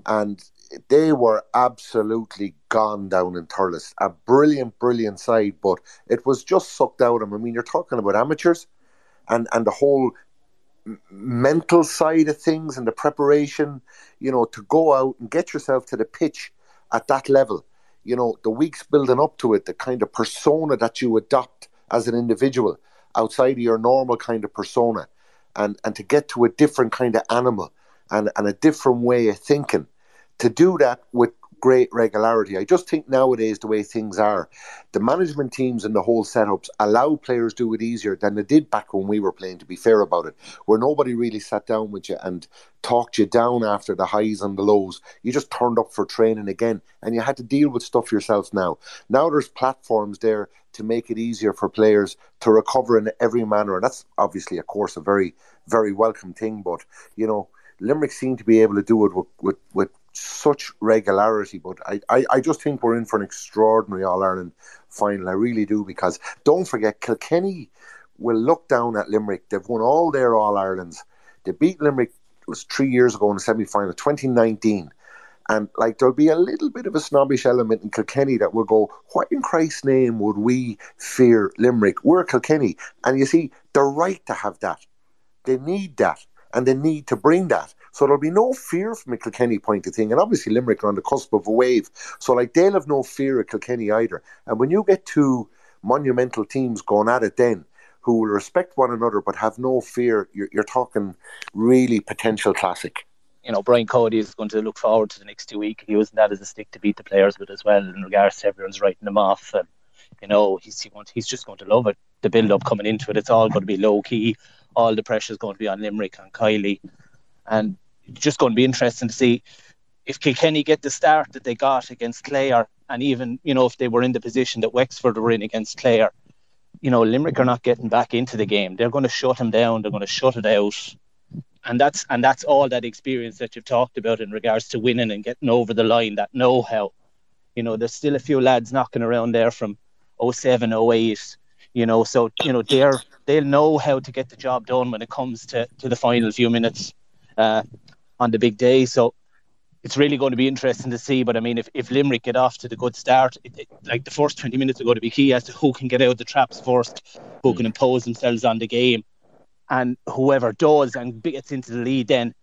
And they were absolutely gone down in Thurles. A brilliant, brilliant side, but it was just sucked out of them. I mean, you're talking about amateurs and the whole mental side of things and the preparation, you know, to go out and get yourself to the pitch at that level. You know, the weeks building up to it, the kind of persona that you adopt as an individual outside of your normal kind of persona, and to get to a different kind of animal and a different way of thinking, to do that with great regularity. I just think nowadays, the way things are, the management teams and the whole setups allow players to do it easier than they did back when we were playing, to be fair about it, where nobody really sat down with you and talked you down after the highs and the lows. You just turned up for training again, and you had to deal with stuff yourself. Now there's platforms there to make it easier for players to recover in every manner, and that's obviously, of course, a very, very welcome thing. But you know, Limerick seem to be able to do it with such regularity. But I just think we're in for an extraordinary All-Ireland final. I really do, because don't forget, Kilkenny will look down at Limerick. They've won all their All-Irelands. They beat Limerick, it was 3 years ago in the semi-final, 2019. And like there'll be a little bit of a snobbish element in Kilkenny that will go, what in Christ's name would we fear Limerick? We're Kilkenny. And you see, they're right to have that. They need that. And they need to bring that. So there'll be no fear from a Kilkenny point of thing. And obviously Limerick are on the cusp of a wave. So like they'll have no fear of Kilkenny either. And when you get two monumental teams going at it then, who will respect one another but have no fear, you're talking really potential classic. You know, Brian Cody is going to look forward to the next 2 weeks. He wasn't that as a stick to beat the players with as well in regards to everyone's writing him off. And, you know, he's just going to love it. The build-up coming into it, it's all going to be low-key. All the pressure is going to be on Limerick and Kiley. And it's just going to be interesting to see if Kilkenny get the start that they got against Clare, and even, you know, if they were in the position that Wexford were in against Clare, you know, Limerick are not getting back into the game. They're going to shut him down. They're going to shut it out. And that's all that experience that you've talked about in regards to winning and getting over the line, that know-how. You know, there's still a few lads knocking around there from 07, 08, you know, so, you know, they'll know how to get the job done when it comes to the final few minutes on the big day. So it's really going to be interesting to see. But, I mean, if Limerick get off to the good start, like the first 20 minutes are going to be key as to who can get out the traps first, who can impose themselves on the game. And whoever does and gets into the lead, then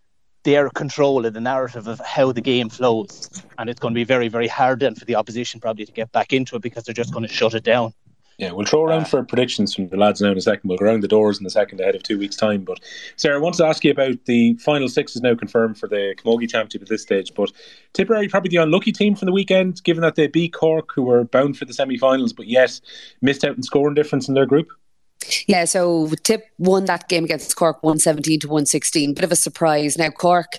they're in control of the narrative of how the game flows. And it's going to be very, very hard then for the opposition probably to get back into it because they're just going to shut it down. Yeah, we'll throw around for predictions from the lads now in a second. We'll go around the doors in a second ahead of 2 weeks' time. But, Sarah, I wanted to ask you about the final six is now confirmed for the Camogie Championship at this stage. But Tipperary, probably the unlucky team from the weekend, given that they beat Cork, who were bound for the semi-finals, but yet missed out in scoring difference in their group. Yeah, so Tip won that game against Cork 117-116. Bit of a surprise. Now Cork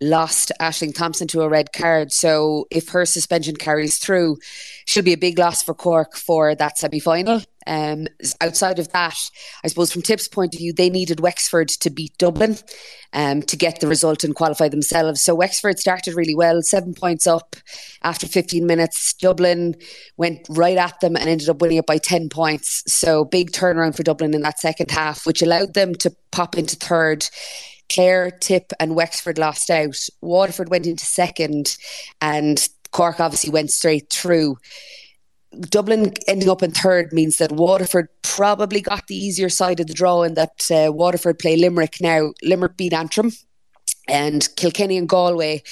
lost Aisling Thompson to a red card, so if her suspension carries through, she'll be a big loss for Cork for that semi-final. Outside of that, I suppose from Tip's point of view, they needed Wexford to beat Dublin to get the result and qualify themselves. So Wexford started really well, 7 points up after 15 minutes. Dublin went right at them and ended up winning it by 10 points. So big turnaround for Dublin in that second half, which allowed them to pop into third. Clare, Tip and Wexford lost out. Waterford went into second and Cork obviously went straight through. Dublin ending up in third means that Waterford probably got the easier side of the draw, and that Waterford play Limerick now. Limerick beat Antrim, and Kilkenny and Galway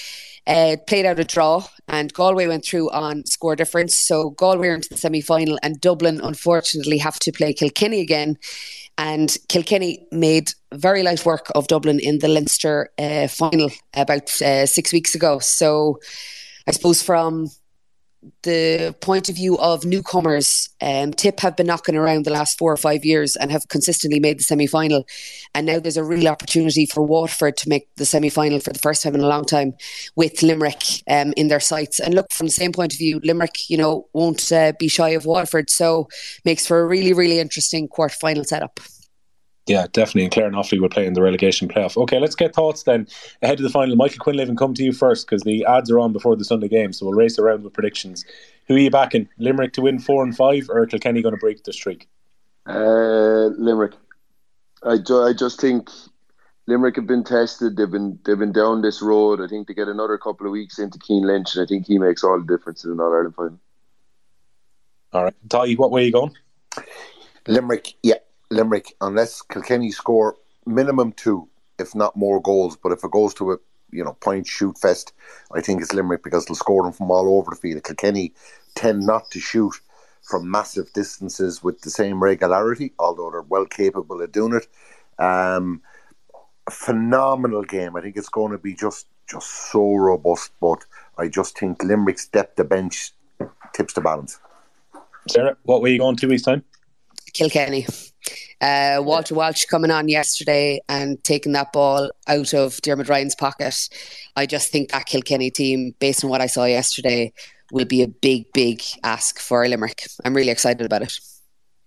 played out a draw, and Galway went through on score difference. So Galway are into the semi-final, and Dublin unfortunately have to play Kilkenny again. And Kilkenny made very light work of Dublin in the Leinster final about 6 weeks ago. So I suppose from the point of view of newcomers, Tip have been knocking around the last 4 or 5 years and have consistently made the semi-final, and now there's a real opportunity for Waterford to make the semi-final for the first time in a long time with Limerick in their sights. And look, from the same point of view, Limerick, you know, won't be shy of Waterford, so makes for a really, really interesting quarter-final setup. Yeah, definitely. And Clare and Offaly will play in the relegation playoff. Okay, let's get thoughts then ahead of the final. Michael Quinlivan, come to you first because the ads are on before the Sunday game, so we'll race around with predictions. Who are you backing? Limerick to win 4 and 5, or Kilkenny going to break the streak? Limerick. I just think Limerick have been tested. They've been down this road. I think they get another couple of weeks into Cian Lynch, and I think he makes all the difference in an All-Ireland final. All right. Daithi, what way are you going? Limerick, yeah. Limerick, unless Kilkenny score minimum 2, if not more goals, but if it goes to a point shoot fest, I think it's Limerick because they'll score them from all over the field. Kilkenny tend not to shoot from massive distances with the same regularity, although they're well capable of doing it. Phenomenal game. I think it's going to be just so robust, but I just think Limerick's depth of bench tips the balance. Sarah, what way are you going 2 weeks' time? Kilkenny. Walter Walsh coming on yesterday and taking that ball out of Dermot Ryan's pocket. I just think that Kilkenny team, based on what I saw yesterday, will be a big, big ask for Limerick. I'm really excited about it.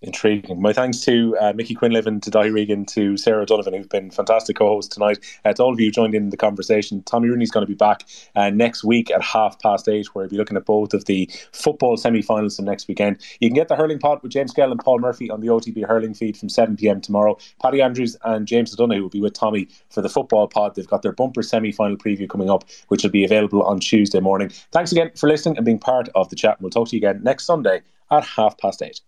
Intriguing. My thanks to Mickey Quinlivan, to Daithi Regan, to Sarah O'Donovan, who've been fantastic co-hosts tonight, to all of you who joined in the conversation. Tommy Rooney's going to be back next week at 8:30, where he'll be looking at both of the football semi-finals from next weekend. You can get the Hurling Pod with James Gell and Paul Murphy on the OTB Hurling feed from 7pm tomorrow. Paddy Andrews and James O'Donoghue will be with Tommy for the football pod. They've got their bumper semi-final preview coming up, which will be available on Tuesday morning. Thanks again for listening and being part of the chat. We'll talk to you again next Sunday at 8:30.